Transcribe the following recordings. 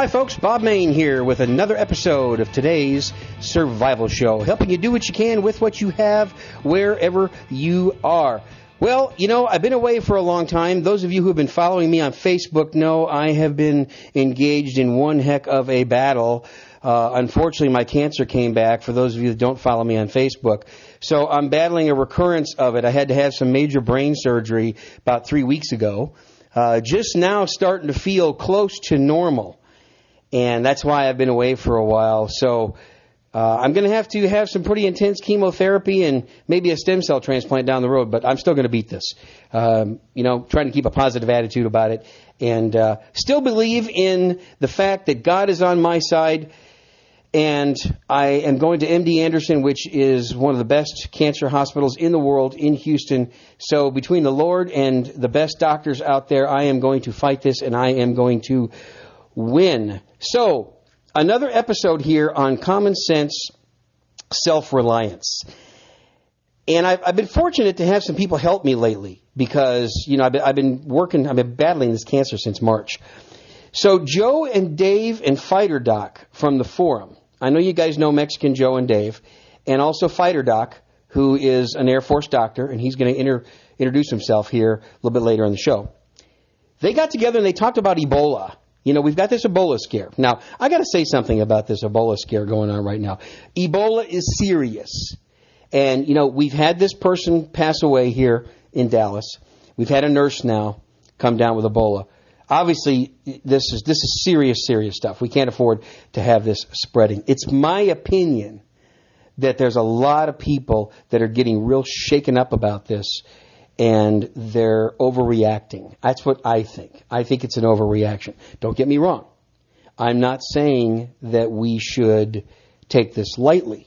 Hi, folks. Bob Main here with another episode of today's Survival Show, helping you do what you can with what you have wherever you are. Well, you know, I've been away for a long time. Those of you who have been following me on Facebook know I have been engaged in one heck of a battle. Unfortunately, my cancer came back, for those of you that don't follow me on Facebook. So I'm battling a recurrence of it. I had to have some major brain surgery about 3 weeks ago. Just now starting to feel close to normal. And that's why I've been away for a while. So I'm going to have some pretty intense chemotherapy and maybe a stem cell transplant down the road, but I'm still going to beat this. You know, trying to keep a positive attitude about it and still believe in the fact that God is on my side. And I am going to MD Anderson, which is one of the best cancer hospitals in the world in Houston. So between the Lord and the best doctors out there, I am going to fight this and I am going to win. So another episode here on common sense self-reliance. And I've been fortunate to have some people help me lately because, you know, I've been battling this cancer since March. So Joe and Dave and Fighter Doc from the forum. I know you guys know Mexican Joe and Dave, and also Fighter Doc, who is an Air Force doctor, and he's going to introduce himself here a little bit later on the show. They got together and they talked about Ebola. You know, we've got this Ebola scare. Now, I got to say something about this Ebola scare going on right now. Ebola is serious. And, you know, we've had this person pass away here in Dallas. We've had a nurse now come down with Ebola. Obviously, this is serious, serious stuff. We can't afford to have this spreading. It's my opinion that there's a lot of people that are getting real shaken up about this, and they're overreacting. That's what I think. I think it's an overreaction. Don't get me wrong. I'm not saying that we should take this lightly.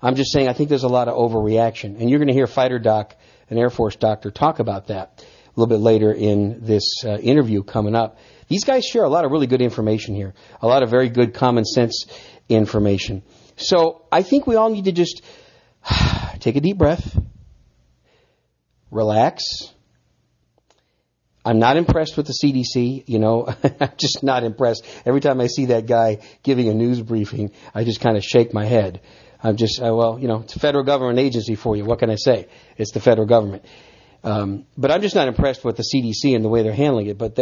I'm just saying I think there's a lot of overreaction. And you're going to hear Fighter Doc, an Air Force doctor, talk about that a little bit later in this interview coming up. These guys share a lot of really good information here, a lot of very good common sense information. So I think we all need to just take a deep breath, relax. I'm not impressed with the CDC, you know. I'm just not impressed. Every time I see that guy giving a news briefing, I just kind of shake my head. I'm just, well, you know, it's a federal government agency for you. What can I say? It's the federal government. But I'm just not impressed with the CDC and the way they're handling it. But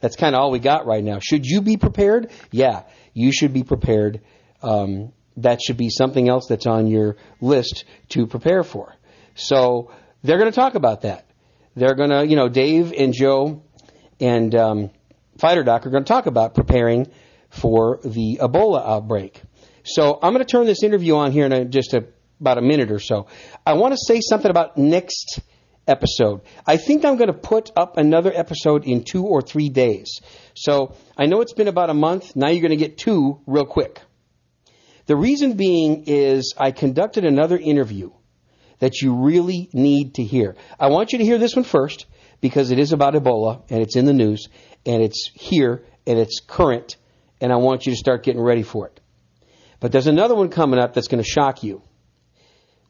that's kind of all we got right now. Should you be prepared? Yeah, you should be prepared. That should be something else that's on your list to prepare for. So they're going to talk about that. They're going to, you know, Dave and Joe and Fighter Doc are going to talk about preparing for the Ebola outbreak. So I'm going to turn this interview on here in about a minute or so. I want to say something about next episode. I think I'm going to put up another episode in 2 or 3 days. So I know it's been about a month. Now you're going to get two real quick. The reason being is I conducted another interview that you really need to hear. I want you to hear this one first because it is about Ebola and it's in the news and it's here and it's current and I want you to start getting ready for it. But there's another one coming up that's going to shock you.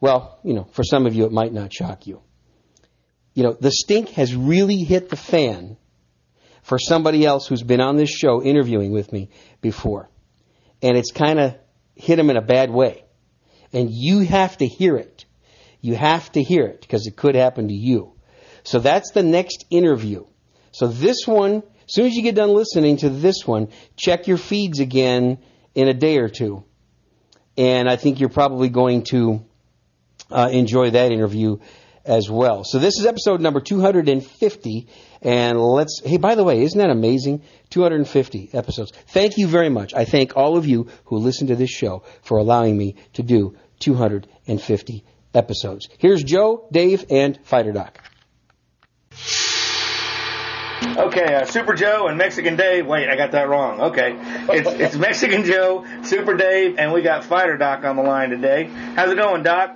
Well, you know, for some of you it might not shock you. You know, the stink has really hit the fan for somebody else who's been on this show interviewing with me before. And it's kind of hit them in a bad way. And you have to hear it. You have to hear it because it could happen to you. So that's the next interview. So this one, as soon as you get done listening to this one, check your feeds again in a day or two. And I think you're probably going to enjoy that interview as well. So this is episode number 250, and hey, by the way, isn't that amazing? 250 episodes. Thank you very much. I thank all of you who listen to this show for allowing me to do 250 episodes. Here's Joe, Dave, and Fighter Doc. Okay, Super Joe and Mexican Dave. Wait, I got that wrong. Okay, it's Mexican Joe, Super Dave, and we got Fighter Doc on the line today. How's it going, Doc?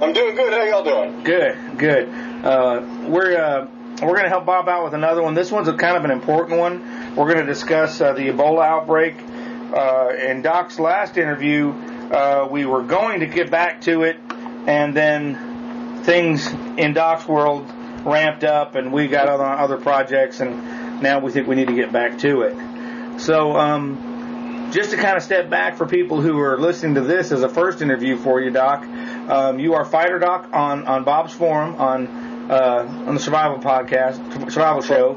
I'm doing good. How y'all doing? Good. We're going to help Bob out with another one. This one's kind of an important one. We're going to discuss the Ebola outbreak. In Doc's last interview, we were going to get back to it, and then things in Doc's world ramped up, and we got on other projects, and now we think we need to get back to it. So just to kind of step back for people who are listening to this as a first interview for you, Doc, you are Fighter Doc on Bob's Forum on the Survival Podcast, Survival Show.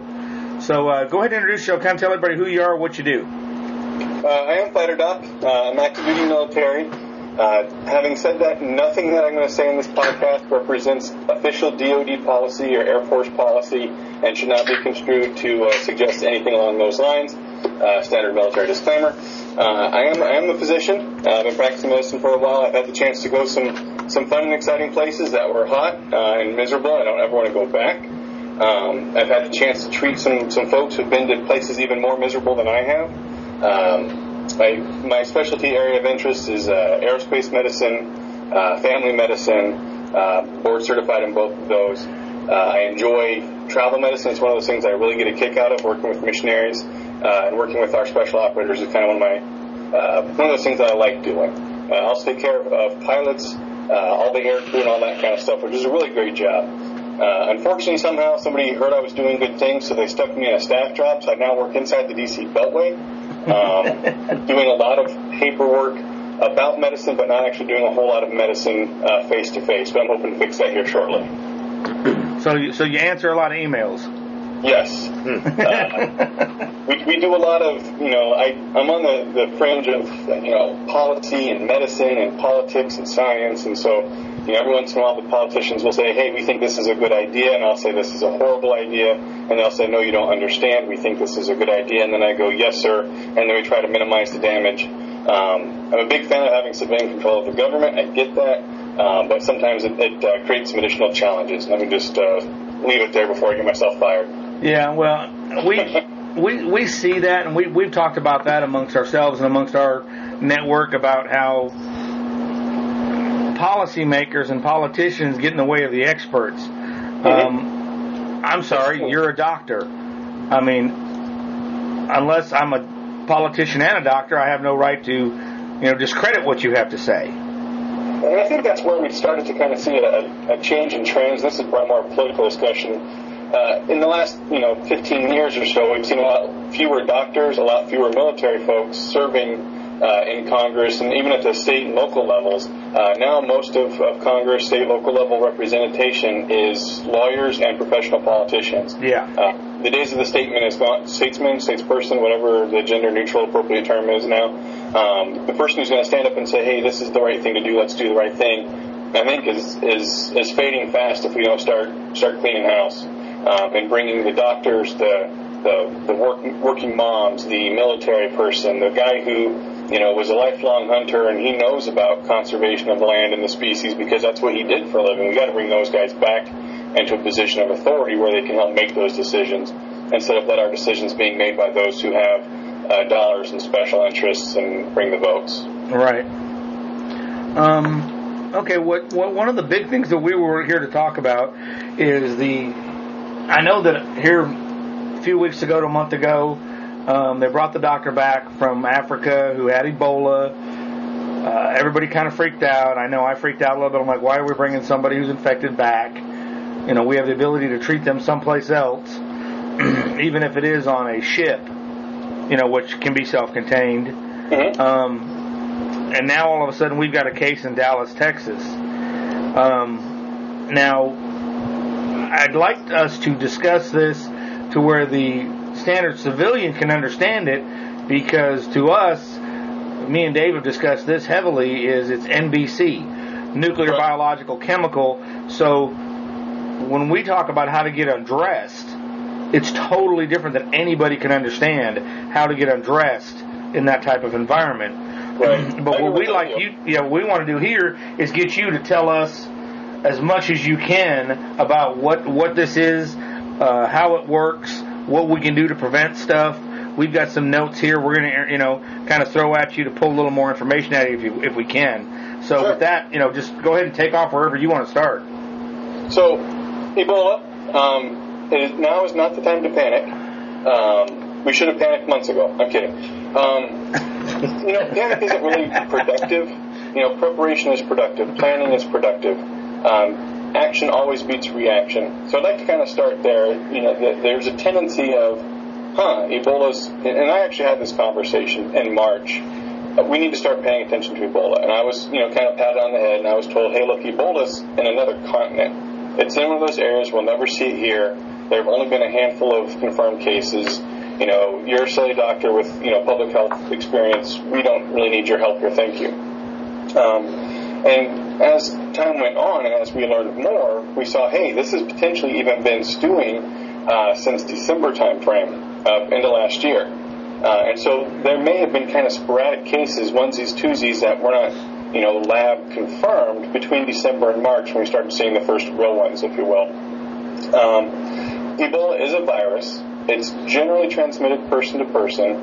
So go ahead and introduce yourself. Come tell everybody who you are, what you do. I am Fighter Doc. I'm active duty military. Having said that, nothing that I'm going to say in this podcast represents official DoD policy or Air Force policy and should not be construed to suggest anything along those lines. Standard military disclaimer. I am a physician. I've been practicing medicine for a while. I've had the chance to go some fun and exciting places that were hot and miserable. I don't ever want to go back. I've had the chance to treat some folks who've been to places even more miserable than I have. My specialty area of interest is aerospace medicine, family medicin, board certified in both of those. I enjoy travel medicine. It's one of those things I really get a kick out of, working with missionaries and working with our special operators is kind of one of those things that I like doing. I also take care of pilots, all the air crew and all that kind of stuff, which is a really great job. Unfortunately, somehow somebody heard I was doing good things, so they stuck me in a staff job, so I now work inside the DC Beltway. Doing a lot of paperwork about medicine, but not actually doing a whole lot of medicine face to face. But I'm hoping to fix that here shortly. So you answer a lot of emails. Yes. We do a lot of, I'm on the fringe of, policy and medicine and politics and science, and so every once in a while the politicians will say, hey, we think this is a good idea, and I'll say this is a horrible idea, and they'll say, no, you don't understand, we think this is a good idea, and then I go, yes, sir, and then we try to minimize the damage. I'm a big fan of having civilian control of the government, I get that, but sometimes it creates some additional challenges. Let me just leave it there before I get myself fired. Yeah, well, we see that, and we've talked about that amongst ourselves and amongst our network about how policymakers and politicians get in the way of the experts. I'm sorry, you're a doctor. I mean, unless I'm a politician and a doctor, I have no right to, discredit what you have to say. And I think that's where we started to kind of see a change in trends. This is probably more of a political discussion. In the last, 15 years or so, we've seen a lot fewer doctors, a lot fewer military folks serving in Congress, and even at the state and local levels. Now most of Congress, state, local level representation is lawyers and professional politicians. Yeah. The days of the statesman is gone. Statesman, statesperson, whatever the gender-neutral appropriate term is now. The person who's going to stand up and say, hey, this is the right thing to do, let's do the right thing, I think is fading fast if we don't start cleaning house. And bringing the doctors, the working moms, the military person, the guy who was a lifelong hunter and he knows about conservation of land and the species because that's what he did for a living. We got to bring those guys back into a position of authority where they can help make those decisions instead of let our decisions being made by those who have dollars and special interests and bring the votes. Right. Okay. What one of the big things that we were here to talk about is I know that here a few weeks ago to a month ago, they brought the doctor back from Africa who had Ebola. Everybody kind of freaked out. I know I freaked out a little bit. I'm like, why are we bringing somebody who's infected back? We have the ability to treat them someplace else, even if it is on a ship, which can be self-contained. Mm-hmm. And now all of a sudden we've got a case in Dallas, Texas. Now, I'd like us to discuss this to where the standard civilian can understand it, because to us, me and Dave have discussed this heavily, is it's NBC, nuclear, biological, chemical. So when we talk about how to get undressed, it's totally different than anybody can understand how to get undressed in that type of environment. Right. But what we like you, we want to do here is get you to tell us as much as you can about what this is, how it works, what we can do to prevent stuff. We've got some notes here. We're going to, kind of throw at you to pull a little more information out of you if we can. So sure. With that, just go ahead and take off wherever you want to start. So Ebola, now is not the time to panic. We should have panicked months ago. I'm kidding. Panic isn't really productive. Preparation is productive. Planning is productive. Action always beats reaction. So I'd like to kind of start there. There's a tendency of Ebola's, and I actually had this conversation in March. We need to start paying attention to Ebola. And I was, kind of patted on the head, and I was told, hey, look, Ebola's in another continent. It's in one of those areas. We'll never see it here. There have only been a handful of confirmed cases. You're a silly doctor with, public health experience. We don't really need your help here. Thank you. And as time went on and as we learned more, we saw, hey, this has potentially even been stewing since December time frame into last year. And so there may have been kind of sporadic cases, onesies, twosies, that were not, lab confirmed between December and March when we started seeing the first real ones, if you will. Ebola is a virus. It's generally transmitted person to person.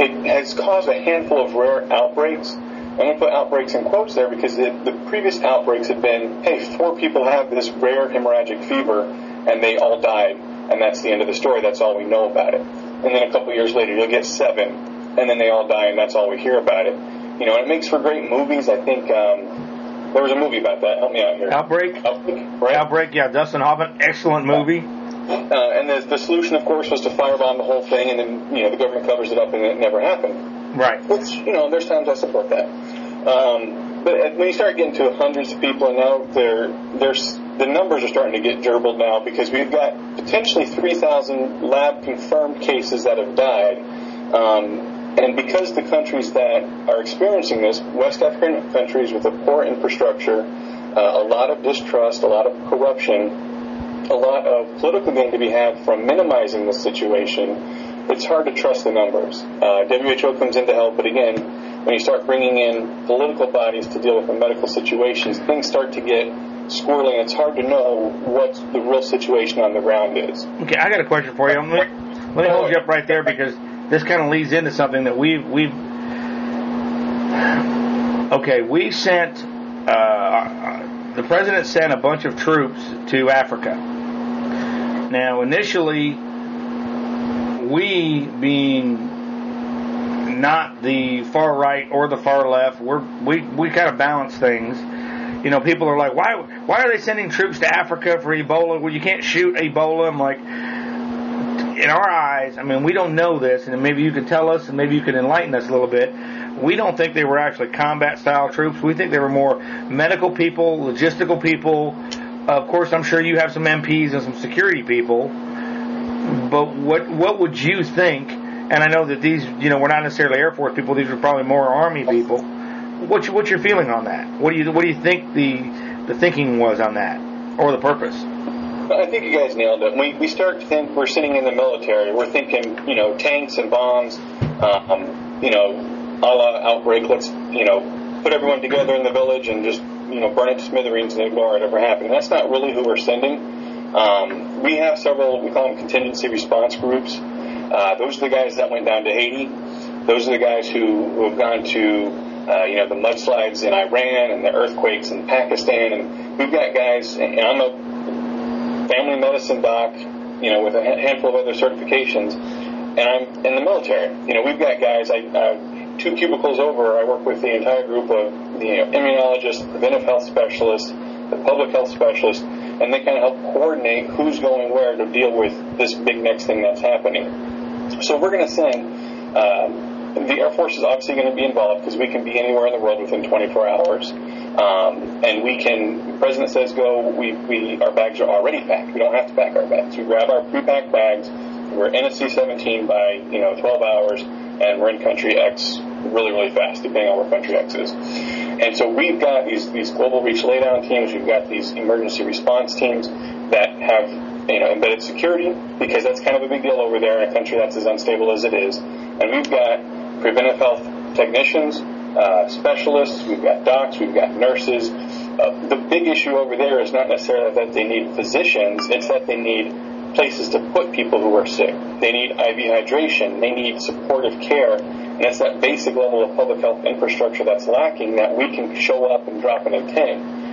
It has caused a handful of rare outbreaks. I'm going to put outbreaks in quotes there because the previous outbreaks had been, hey, 4 people have this rare hemorrhagic fever, and they all died, and that's the end of the story. That's all we know about it. And then a couple years later, you'll get 7, and then they all die, and that's all we hear about it. And it makes for great movies. I think there was a movie about that. Help me out here. Outbreak, right? Outbreak, yeah, Dustin Hoffman, excellent movie. And the solution, of course, was to firebomb the whole thing, and then, the government covers it up, and it never happened. Right. Which, there's times I support that. But when you start getting to hundreds of people, and now the numbers are starting to get gerbled now because we've got potentially 3,000 lab-confirmed cases that have died. And because the countries that are experiencing this, West African countries with a poor infrastructure, a lot of distrust, a lot of corruption, a lot of political gain to be had from minimizing this situation, it's hard to trust the numbers. WHO comes in to help, but again, when you start bringing in political bodies to deal with the medical situations, things start to get squirreling. It's hard to know what the real situation on the ground is. Okay, I got a question for you. Let me hold you up right there because this kind of leads into something that we sent... the president sent a bunch of troops to Africa. Now, initially, we, being not the far right or the far left, we kind of balance things. People are like, why are they sending troops to Africa for Ebola? Well, you can't shoot Ebola. I'm like, in our eyes, we don't know this, and maybe you can tell us, and maybe you can enlighten us a little bit. We don't think they were actually combat-style troops. We think they were more medical people, logistical people. Of course, I'm sure you have some MPs and some security people. But what would you think? And I know that these, were not necessarily Air Force people. These were probably more Army people. What's your feeling on that? What do you think the thinking was on that, or the purpose? I think you guys nailed it. We start to think we're sitting in the military. We're thinking, tanks and bombs, a la Outbreak, let's, put everyone together in the village and just, burn it to smithereens and ignore whatever happened. That's not really who we're sending. We have several, we call them contingency response groups. Those are the guys that went down to Haiti. Those are the guys who have gone to, the mudslides in Iran and the earthquakes in Pakistan. And we've got guys, and I'm a family medicine doc, with a handful of other certifications, and I'm in the military. We've got guys, two cubicles over, I work with the entire group of immunologists, preventive health specialists, the public health specialists, and they kind of help coordinate who's going where to deal with this big next thing that's happening. So we're going to send, the Air Force is obviously going to be involved because we can be anywhere in the world within 24 hours. And we can, the President says go, our bags are already packed. We don't have to pack our bags. We grab our pre-packed bags, we're in a C-17 by, 12 hours, and we're in country X really, really fast, depending on where country X is. And so we've got these global reach laydown teams, we've got these emergency response teams that have, embedded security, because that's kind of a big deal over there in a country that's as unstable as it is. And we've got preventive health technicians, specialists, we've got docs, we've got nurses. The big issue over there is not necessarily that they need physicians, it's that they need places to put people who are sick. They need IV hydration. They need supportive care. And it's that basic level of public health infrastructure that's lacking that we can show up and drop in a tin,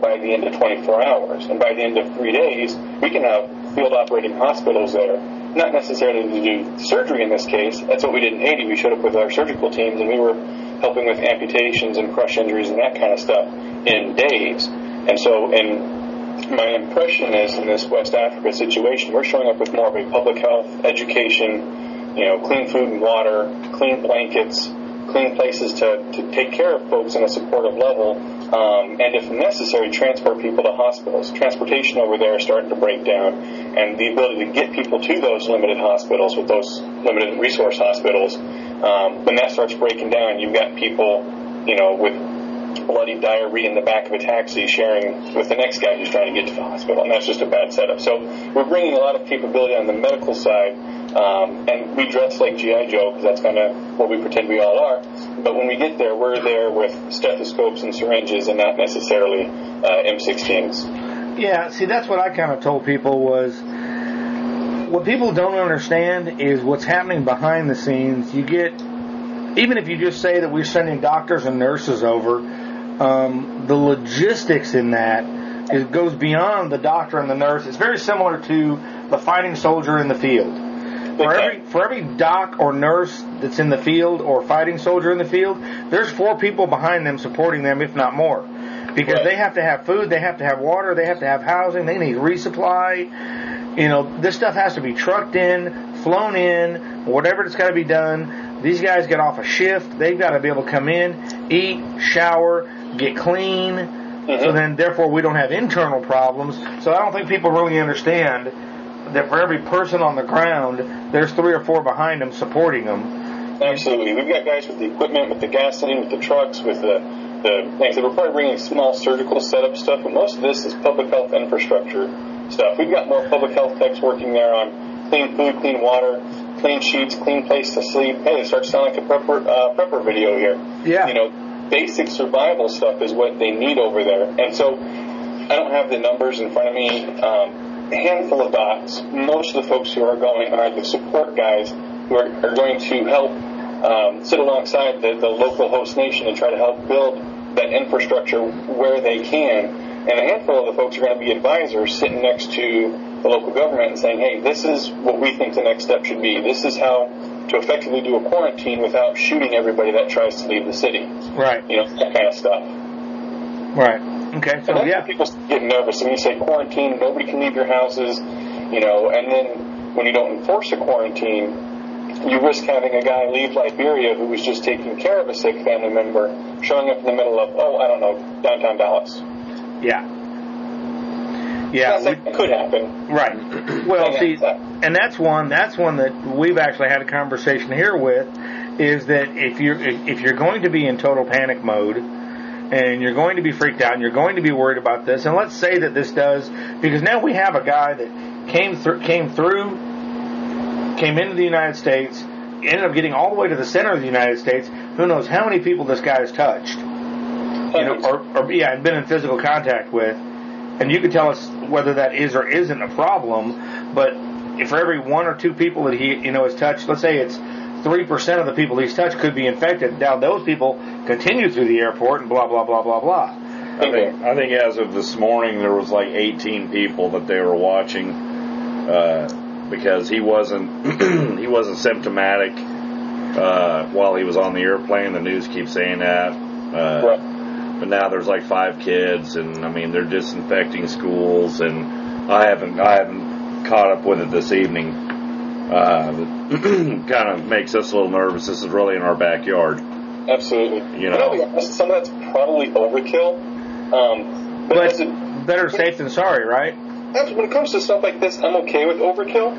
by the end of 24 hours. And by the end of 3 days, we can have field operating hospitals there, not necessarily to do surgery in this case. That's what we did in Haiti. We showed up with our surgical teams, and we were helping with amputations and crush injuries and that kind of stuff in days. And so my impression is in this West Africa situation, we're showing up with more of a public health, education, you know, clean food and water, clean blankets, clean places to take care of folks in a supportive level, and if necessary, transport people to hospitals. Transportation over there is starting to break down, and the ability to get people to those limited hospitals with those limited resource hospitals, when that starts breaking down, you've got people, you know, with bloody diarrhea in the back of a taxi sharing with the next guy who's trying to get to the hospital, and that's just a bad setup. So we're bringing a lot of capability on the medical side, and we dress like G.I. Joe because that's kind of what we pretend we all are, but when we get there, we're there with stethoscopes and syringes and not necessarily M16s. Yeah, see, that's what I kind of told people was, what people don't understand is what's happening behind the scenes. You get, even if you just say that we're sending doctors and nurses over, the logistics in that, it goes beyond the doctor and the nurse. It's very similar to the fighting soldier in the field. For every doc or nurse that's in the field or fighting soldier in the field, there's 4 people behind them supporting them, if not more. Because Right. They have to have food, they have to have water, they have to have housing, they need resupply. You know, this stuff has to be trucked in, flown in, whatever it's got to be done. These guys get off a shift, they've got to be able to come in, eat, shower, get clean. Mm-hmm. So then, therefore, we don't have internal problems. So I don't think people really understand that for every person on the ground, there's 3 or 4 behind them supporting them. Absolutely. We've got guys with the equipment, with the gasoline, with the trucks, with the things. We're probably bringing small surgical setup stuff, but most of this is public health infrastructure stuff. We've got more public health techs working there on clean food, clean water, clean sheets, clean place to sleep. Hey, it starts sounding like a prepper video here. Yeah. You know, basic survival stuff is what they need over there. And so I don't have the numbers in front of me, a handful of docs. Most of the folks who are going are the support guys who are going to help sit alongside the local host nation and try to help build that infrastructure where they can. And a handful of the folks are going to be advisors sitting next to the local government and saying, hey, this is what we think the next step should be. This is how to effectively do a quarantine without shooting everybody that tries to leave the city. Right. You know, that kind of stuff. Right. Okay, so yeah. People get nervous when you say quarantine, nobody can leave your houses, you know, and then when you don't enforce a quarantine, you risk having a guy leave Liberia who was just taking care of a sick family member showing up in the middle of, downtown Dallas. Yeah. Yeah. So that could happen. Right. Well, see, and that's one that we've actually had a conversation here with, is that if you're going to be in total panic mode, and you're going to be freaked out, and you're going to be worried about this. And let's say that this does, because now we have a guy that came into the United States, ended up getting all the way to the center of the United States. Who knows how many people this guy has touched, and been in physical contact with. And you could tell us whether that is or isn't a problem. But if for every 1 or 2 people that he has touched, let's say it's 3% of the people he's touched could be infected. Now, those people continue through the airport and blah, blah, blah, blah, blah. I think as of this morning, there was like 18 people that they were watching because he wasn't he wasn't symptomatic while he was on the airplane. The news keeps saying that. Right. But now there's like 5 kids, and, I mean, they're disinfecting schools, and I haven't caught up with it this evening. Kind of makes us a little nervous. This is really in our backyard. Absolutely. You know, some of that's probably overkill. But better safe than sorry, right? When it comes to stuff like this, I'm okay with overkill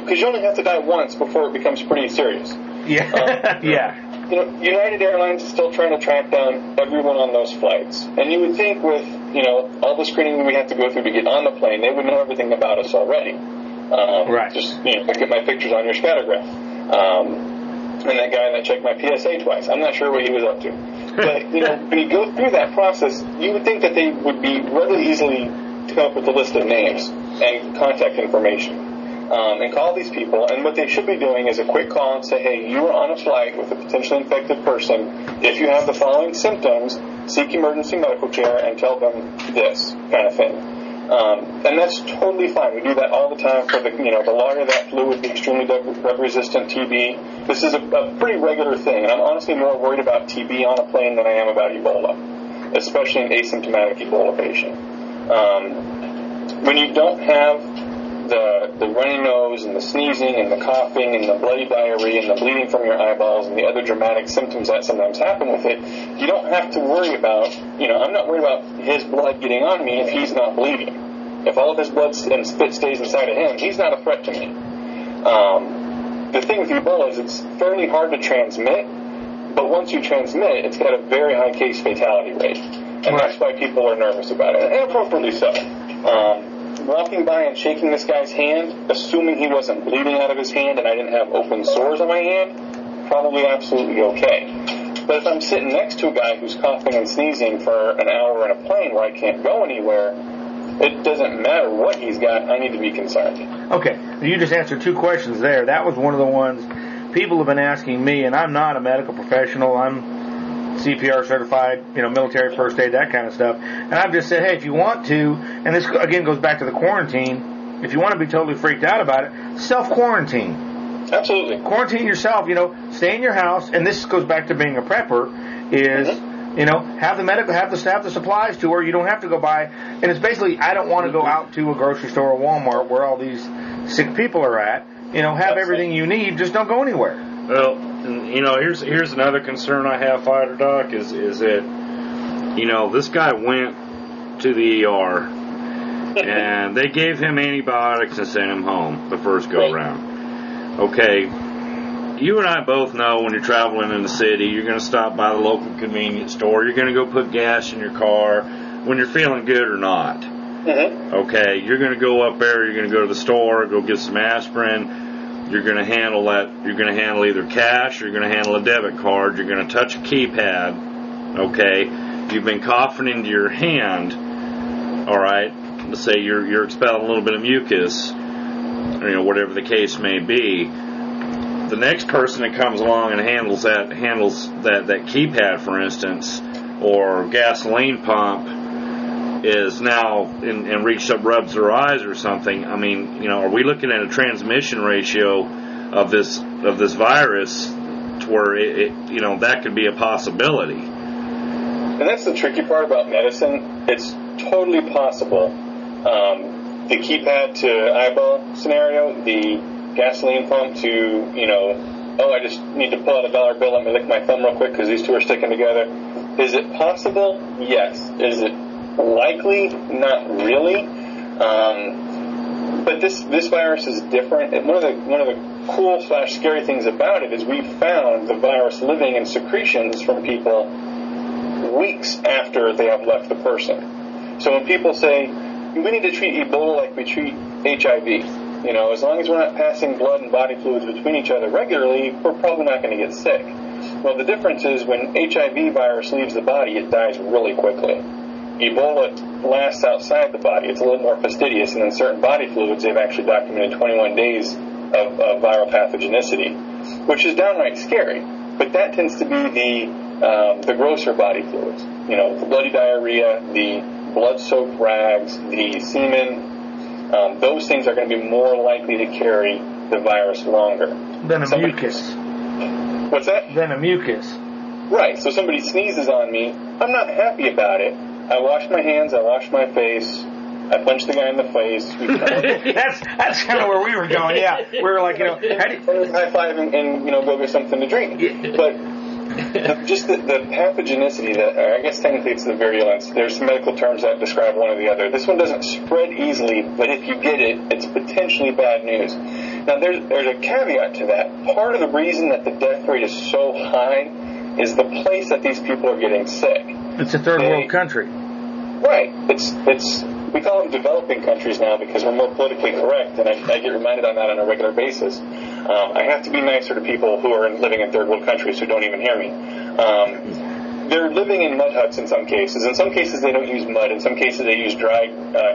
because you only have to die once before it becomes pretty serious. Yeah. Yeah. You know, United Airlines is still trying to track down everyone on those flights, and you would think with all the screening we have to go through to get on the plane, they would know everything about us already. Right. Just look at my pictures on your scattergraph. And that guy that checked my PSA twice. I'm not sure what he was up to. But, when you go through that process, you would think that they would be really easily to come up with a list of names and contact information and call these people. And what they should be doing is a quick call and say, hey, you were on a flight with a potentially infected person. If you have the following symptoms, seek emergency medical care and tell them this kind of thing. And that's totally fine. We do that all the time for the lawyer that flew with the extremely drug-resistant TB. This is a pretty regular thing, and I'm honestly more worried about TB on a plane than I am about Ebola, especially an asymptomatic Ebola patient. When you don't have the runny nose and the sneezing and the coughing and the bloody diarrhea and the bleeding from your eyeballs and the other dramatic symptoms that sometimes happen with it, you don't have to worry about, you know, I'm not worried about his blood getting on me if he's not bleeding. If all of his blood and spit stays inside of him, he's not a threat to me. The thing with Ebola is it's fairly hard to transmit, but once you transmit, it's got a very high case fatality rate. And that's why people are nervous about it, and appropriately so. Walking by and shaking this guy's hand, assuming he wasn't bleeding out of his hand and I didn't have open sores on my hand, probably absolutely okay. But if I'm sitting next to a guy who's coughing and sneezing for an hour in a plane where I can't go anywhere, it doesn't matter what he's got, I need to be concerned. Okay, you just answered two questions there. That was one of the ones people have been asking me, and I'm not a medical professional. I'm CPR certified, you know, military first aid, that kind of stuff. And I've just said, hey, if you want to, and this again goes back to the quarantine, if you want to be totally freaked out about it, self-quarantine. Absolutely. Quarantine yourself, you know, stay in your house, and this goes back to being a prepper, is, you know, have the supplies to where you don't have to go buy, and it's basically, I don't want to go out to a grocery store or Walmart where all these sick people are at, you know, have everything you need, just don't go anywhere. Well, you know, here's another concern I have, Fighter Doc, is that, you know, this guy went to the ER, and they gave him antibiotics and sent him home the first go-round. Okay, you and I both know when you're traveling in the city, you're going to stop by the local convenience store, you're going to go put gas in your car, when you're feeling good or not. Okay, you're going to go up there, you're going to go to the store, go get some aspirin. You're going to handle that. You're going to handle either cash or you're going to handle a debit card. You're going to touch a keypad, okay? You've been coughing into your hand, all right? Let's say you're expelling a little bit of mucus, or, you know, whatever the case may be. The next person that comes along and handles that keypad, for instance, or gasoline pump, is now and reached up, rubs their eyes or something. I mean, you know, are we looking at a transmission ratio of this virus to where it you know, that could be a possibility? And that's the tricky part about medicine. It's totally possible. The keypad to eyeball scenario, the gasoline pump to, you know, oh, I just need to pull out a dollar bill, let me lick my thumb real quick because these two are sticking together. Is it possible? Yes. Is it likely? Not really. But this virus is different. And one of the cool/scary things about it is we found the virus living in secretions from people weeks after they have left the person. So when people say, we need to treat Ebola like we treat HIV, you know, as long as we're not passing blood and body fluids between each other regularly, we're probably not going to get sick. Well, the difference is when HIV virus leaves the body, it dies really quickly. Ebola lasts outside the body. It's a little more fastidious, and in certain body fluids, they've actually documented 21 days of viral pathogenicity, which is downright scary. But that tends to be the grosser body fluids. You know, the bloody diarrhea, the blood-soaked rags, the semen, those things are going to be more likely to carry the virus longer. Than a mucus. What's that? Than a mucus. Right. So somebody sneezes on me. I'm not happy about it. I wash my hands, I wash my face, I punch the guy in the face. That's kind of where we were going, yeah. We were like, you know, high-fiving and, you know, go get something to drink. But just the pathogenicity, that, or I guess technically it's the virulence. There's some medical terms that describe one or the other. This one doesn't spread easily, but if you get it, it's potentially bad news. Now, there's a caveat to that. Part of the reason that the death rate is so high is the place that these people are getting sick. It's a third world country. Right. It's we call them developing countries now because we're more politically correct, and I get reminded on that on a regular basis. I have to be nicer to people who are living in third world countries who don't even hear me. They're living in mud huts in some cases. In some cases they don't use mud. In some cases they use dry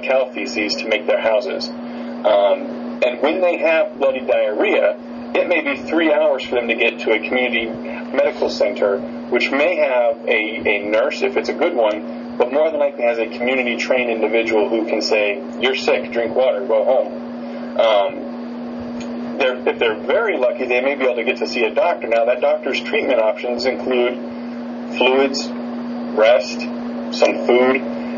cow feces to make their houses. And when they have bloody diarrhea, it may be 3 hours for them to get to a community medical center, which may have a nurse if it's a good one, but more than likely has a community-trained individual who can say, you're sick, drink water, go home. If they're very lucky, they may be able to get to see a doctor. Now, that doctor's treatment options include fluids, rest, some food.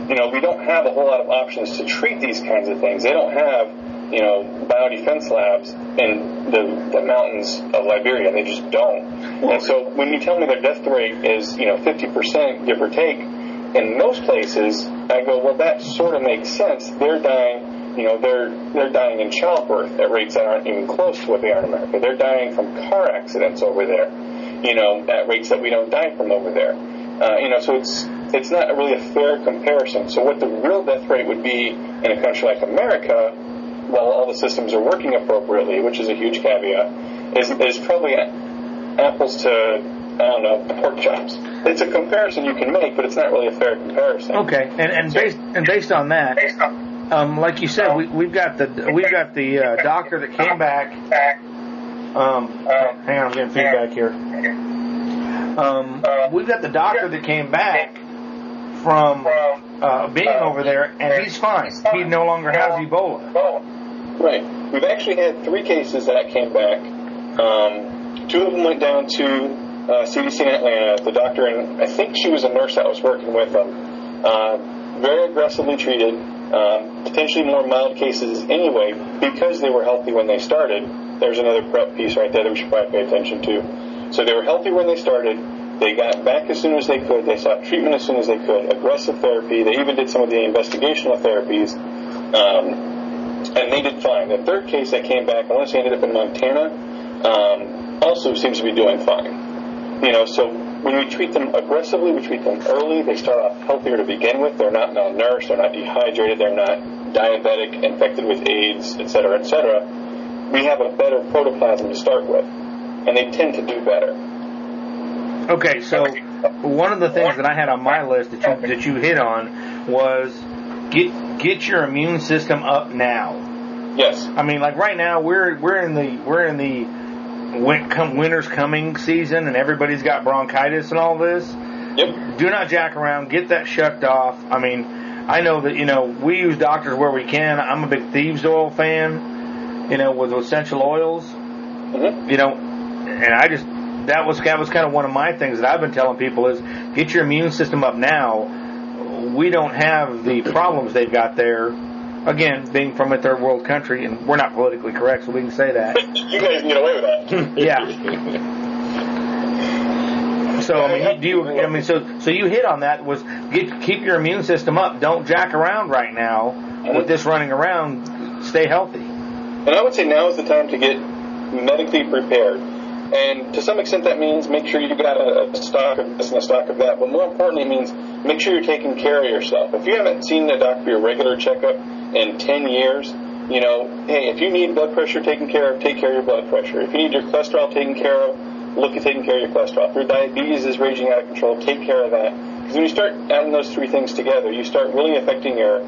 You know, we don't have a whole lot of options to treat these kinds of things. They don't have you know, biodefense labs in the mountains of Liberia. They just don't. And so when you tell me their death rate is, you know, 50%, give or take, in most places, I go, well, that sort of makes sense. They're dying, you know, they're dying in childbirth at rates that aren't even close to what they are in America. They're dying from car accidents over there, you know, at rates that we don't die from over there. You know, so it's not really a fair comparison. So what the real death rate would be in a country like America, while all the systems are working appropriately, which is a huge caveat, is probably apples to, I don't know, pork chops. It's a comparison you can make, but it's not really a fair comparison. Okay, based on that, like you said, we've got the doctor that came back. Hang on, I'm getting feedback here. We've got the doctor that came back from being over there, and he's fine. He no longer has Ebola. Right. We've actually had 3 cases that came back. 2 of them went down to CDC in Atlanta. The doctor, and I think she was a nurse that was working with them, very aggressively treated, potentially more mild cases anyway, because they were healthy when they started. There's another prep piece right there that we should probably pay attention to. So they were healthy when they started. They got back as soon as they could. They sought treatment as soon as they could. Aggressive therapy. They even did some of the investigational therapies. And they did fine. The 3rd case that came back, I want to say ended up in Montana, also seems to be doing fine. You know, so when we treat them aggressively, we treat them early. They start off healthier to begin with. They're not malnourished. They're not dehydrated. They're not diabetic, infected with AIDS, et cetera, et cetera. We have a better protoplasm to start with, and they tend to do better. Okay, so one of the things that I had on my list that you hit on was get your immune system up now. Yes. I mean, like right now we're in the winter's coming season, and everybody's got bronchitis and all this. Yep. Do not jack around. Get that shut off. I mean, I know that, you know, we use doctors where we can. I'm a big Thieves Oil fan, you know, with essential oils. Mm-hmm. You know, and I just. That was kind of one of my things that I've been telling people is get your immune system up now. We don't have the problems they've got there. Again, being from a third world country, and we're not politically correct, so we can say that. You guys can get away with that. Yeah. So I mean, so you hit on that was keep your immune system up. Don't jack around right now with this running around. Stay healthy. And I would say now is the time to get medically prepared. And to some extent that means make sure you've got a stock of this and a stock of that. But more importantly, it means make sure you're taking care of yourself. If you haven't seen a doctor for your regular checkup in 10 years, you know, hey, if you need blood pressure taken care of, take care of your blood pressure. If you need your cholesterol taken care of, look at taking care of your cholesterol. If your diabetes is raging out of control, take care of that. Because when you start adding those 3 things together, you start really affecting your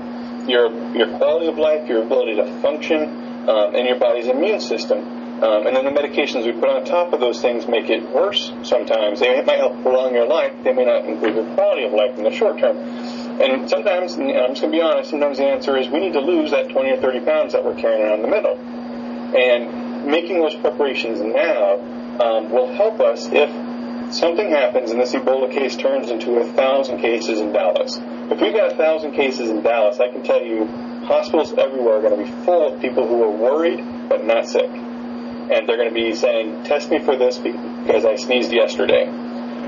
quality of life, your ability to function, and your body's immune system. And then the medications we put on top of those things make it worse sometimes. They might help prolong your life. They may not improve your quality of life in the short term. And sometimes, and I'm just going to be honest, sometimes the answer is we need to lose that 20 or 30 pounds that we're carrying around the middle. And making those preparations now will help us if something happens and this Ebola case turns into 1,000 cases in Dallas. If we've got 1,000 cases in Dallas, I can tell you hospitals everywhere are going to be full of people who are worried but not sick. And they're going to be saying, test me for this because I sneezed yesterday.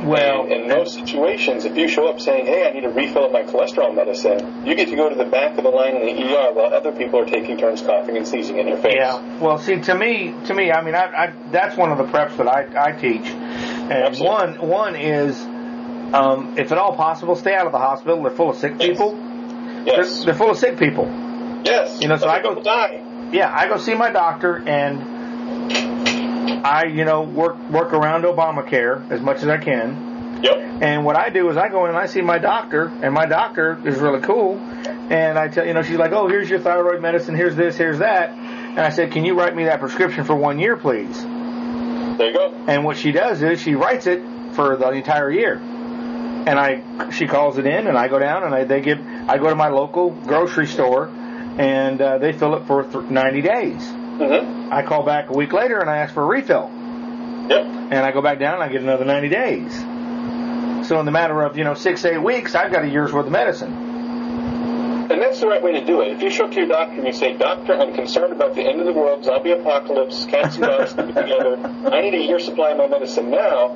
Well, in those situations, if you show up saying, hey, I need a refill of my cholesterol medicine, you get to go to the back of the line in the ER while other people are taking turns coughing and sneezing in your face. Yeah. Well, see, to me, I mean, I that's one of the preps that I teach. And absolutely. One is, if at all possible, stay out of the hospital. They're full of sick people. Yes. They're full of sick people. Yes. You know, so I go die. Yeah, I go see my doctor and. I, you know, work around Obamacare as much as I can. Yep. And what I do is I go in and I see my doctor, and my doctor is really cool. And I tell, you know, she's like, oh, here's your thyroid medicine, here's this, here's that. And I said, can you write me that prescription for 1 year, please? There you go. And what she does is she writes it for the entire year. And she calls it in, and I go down and I go to my local grocery store, and they fill it for 90 days. Mm-hmm. I call back a week later and I ask for a refill. Yep. And I go back down and I get another 90 days. So in the matter of, you know, 6 to 8 weeks, I've got a year's worth of medicine. And that's the right way to do it. If you show up to your doctor and you say, "Doctor, I'm concerned about the end of the world, zombie apocalypse, cats and dogs coming together. I need a year's supply of my medicine now,"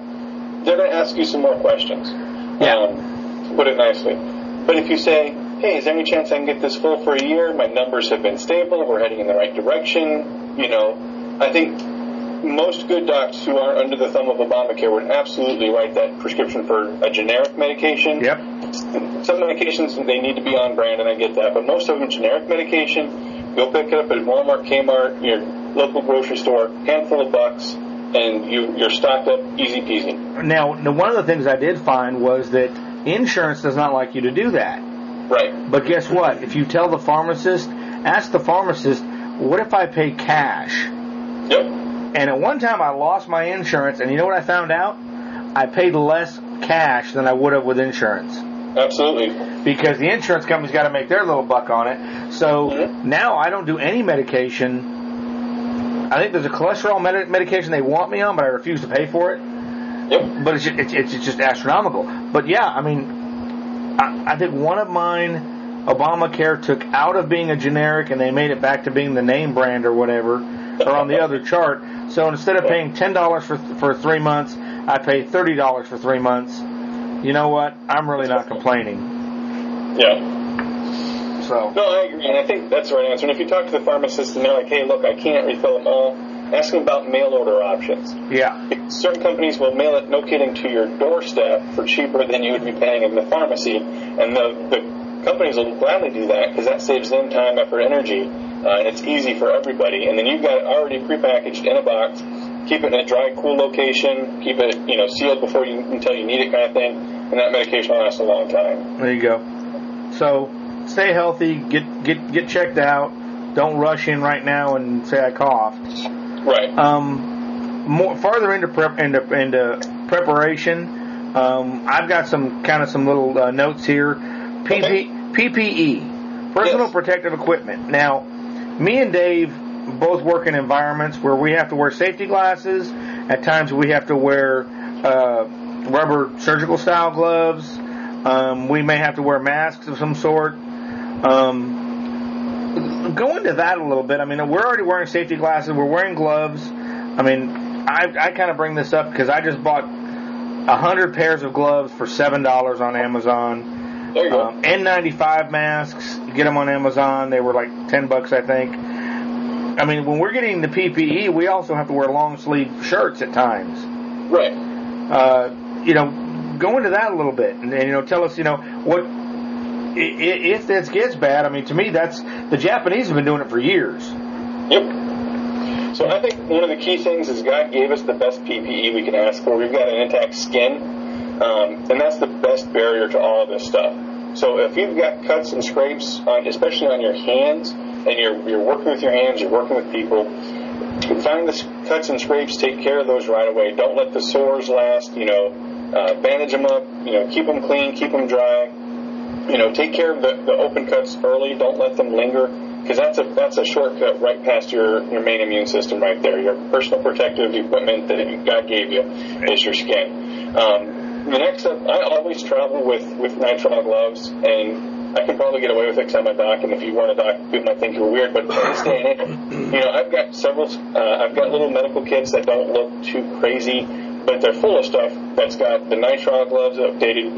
they're going to ask you some more questions. Yeah. To put it nicely. But if you say, "Hey, is there any chance I can get this full for a year? My numbers have been stable. We're heading in the right direction." You know, I think most good docs who aren't under the thumb of Obamacare would absolutely write that prescription for a generic medication. Yep. Some medications, they need to be on brand, and I get that. But most of them, generic medication, go pick it up at Walmart, Kmart, your local grocery store, handful of bucks, and you're stocked up, easy peasy. Now, one of the things I did find was that insurance does not like you to do that. Right. But guess what? If you tell the pharmacist, ask the pharmacist, "What if I pay cash?" Yep. And at one time I lost my insurance, and you know what I found out? I paid less cash than I would have with insurance. Absolutely. Because the insurance company's got to make their little buck on it. So now I don't do any medication. I think there's a cholesterol medication they want me on, but I refuse to pay for it. Yep. But it's just astronomical. But yeah, I mean, I think one of mine, Obamacare took out of being a generic, and they made it back to being the name brand or whatever, or on the other chart. So instead of paying $10 for 3 months, I pay $30 for 3 months. You know what? I'm really not complaining. Yeah. So. No, I agree, and I think that's the right answer. And if you talk to the pharmacist and they're like, "Hey, look, I can't refill them all," ask them about mail order options. Yeah. Certain companies will mail it, no kidding, to your doorstep for cheaper than you would be paying in the pharmacy. And the companies will gladly do that because that saves them time, effort, energy. And it's easy for everybody. And then you've got it already prepackaged in a box. Keep it in a dry, cool location. Keep it, you know, sealed before you until you need it, kind of thing. And that medication will last a long time. There you go. So stay healthy. Get checked out. Don't rush in right now and say I coughed. Right. More farther into preparation. I've got some little notes here. PPE, personal protective equipment. Now. Me and Dave both work in environments where we have to wear safety glasses. At times we have to wear rubber surgical-style gloves. We may have to wear masks of some sort. Go into that a little bit. I mean, we're already wearing safety glasses. We're wearing gloves. I mean, I kind of bring this up because I just bought 100 pairs of gloves for $7 on Amazon. There you go. N95 masks, you get them on Amazon. They were like $10, I think. I mean, when we're getting the PPE, we also have to wear long sleeve shirts at times. Right. Go into that a little bit, and tell us, what if this gets bad. I mean, to me, that's the Japanese have been doing it for years. Yep. So I think one of the key things is God gave us the best PPE we can ask for. We've got an intact skin. And that's the best barrier to all of this stuff. So if you've got cuts and scrapes, especially on your hands, and you're working with your hands, you're working with people, find the cuts and scrapes, take care of those right away. Don't let the sores last, bandage them up, keep them clean, keep them dry. Take care of the open cuts early. Don't let them linger, because that's a shortcut right past your main immune system right there. Your personal protective equipment that God gave you is your skin. The next up, I always travel with nitrile gloves, and I can probably get away with it because I'm a doc, and if you weren't a doc, people might think you were weird, but stay in it. I've got several, I've got little medical kits that don't look too crazy, but they're full of stuff that's got the nitrile gloves updated.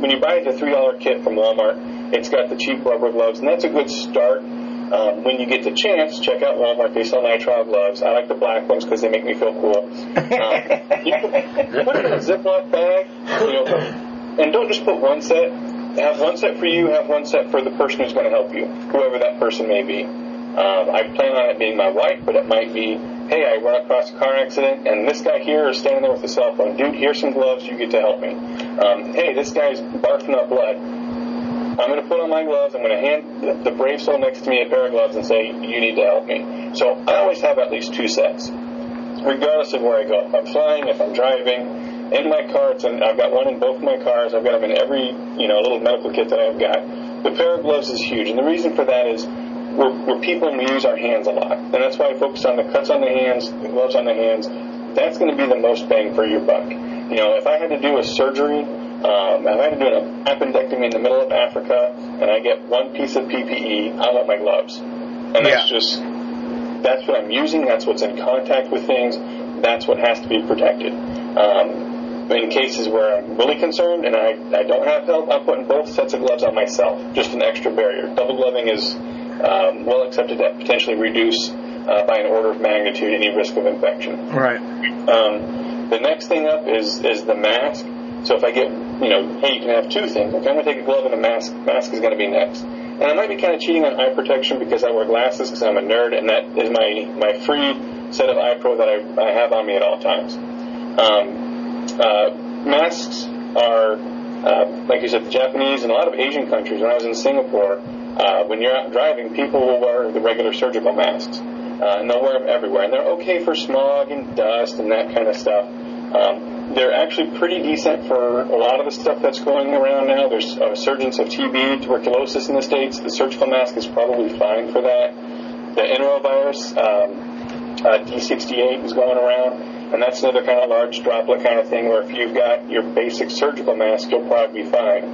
When you buy the $3 kit from Walmart, it's got the cheap rubber gloves, and that's a good start. When you get the chance, check out Walmart. They sell nitrile gloves. I like the black ones because they make me feel cool. You can put them in a Ziploc bag, and don't just put one set. Have one set for you, have one set for the person who's going to help you, whoever that person may be. I plan on it being my wife, but it might be, hey, I run across a car accident, and this guy here is standing there with a cell phone. Dude, here's some gloves. You get to help me. Hey, this guy's barfing up blood. I'm going to put on my gloves. I'm going to hand the brave soul next to me a pair of gloves and say, you need to help me. So I always have at least two sets, regardless of where I go. If I'm flying, if I'm driving, in my car, I've got one in both of my cars. I've got them in every, little medical kit that I've got. The pair of gloves is huge, and the reason for that is we're people and we use our hands a lot, and that's why I focus on the cuts on the hands, the gloves on the hands. That's going to be the most bang for your buck. If I had to do a surgery And I'm doing an appendectomy in the middle of Africa, and I get one piece of PPE. I want my gloves. And that's just, that's what I'm using. That's what's in contact with things. That's what has to be protected. In cases where I'm really concerned and I don't have help, I'm putting both sets of gloves on myself, just an extra barrier. Double gloving is well accepted to potentially reduce by an order of magnitude any risk of infection. Right. The next thing up is the mask. So if I get, hey, you can have two things. Okay, I'm going to take a glove and a mask. Mask is going to be next. And I might be kind of cheating on eye protection because I wear glasses because I'm a nerd, and that is my free set of iPro that I have on me at all times. Masks are, like you said, the Japanese and a lot of Asian countries. When I was in Singapore, when you're out driving, people will wear the regular surgical masks, and they'll wear them everywhere. And they're okay for smog and dust and that kind of stuff. They're actually pretty decent for a lot of the stuff that's going around now. There's a resurgence of TB, tuberculosis in the States. The surgical mask is probably fine for that. The enterovirus D68 is going around, and that's another kind of large droplet kind of thing where if you've got your basic surgical mask, you'll probably be fine.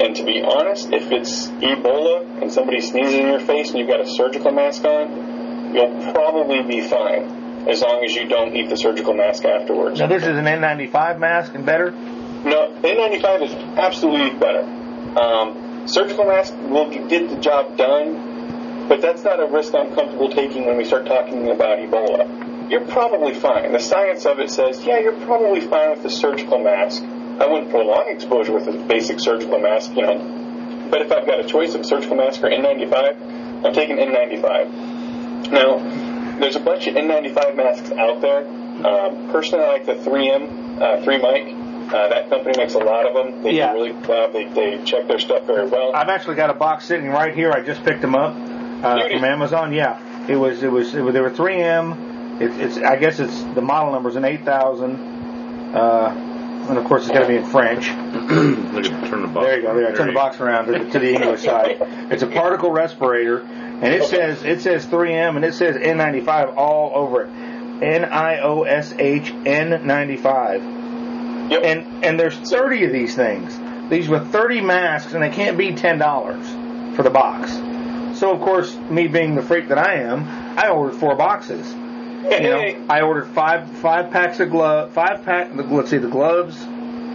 And to be honest, if it's Ebola and somebody sneezes in your face and you've got a surgical mask on, you'll probably be fine, as long as you don't eat the surgical mask afterwards. Now, this is an N95 mask and better? No, N95 is absolutely better. Surgical mask will get the job done, but that's not a risk I'm comfortable taking when we start talking about Ebola. You're probably fine. The science of it says, yeah, you're probably fine with the surgical mask. I wouldn't prolong exposure with a basic surgical mask, But if I've got a choice of surgical mask or N95, I'm taking N95. Now, there's a bunch of N95 masks out there. Personally, I like the 3M, 3Mic. That company makes a lot of them. They do really good job. They check their stuff very well. I've actually got a box sitting right here. I just picked them up from Amazon. Yeah, it was. They were 3M. I guess the model number is an 8000, and of course it's got to be in French. Turn the box. There you go. There. Turn the box around to the English side. It's a particle respirator. And it says 3M, and it says N95 all over it. NIOSH N95. Yep. And there's 30 of these things. These were 30 masks, and they can't be $10 for the box. So, of course, me being the freak that I am, I ordered 4 boxes. I ordered five packs of gloves. The gloves.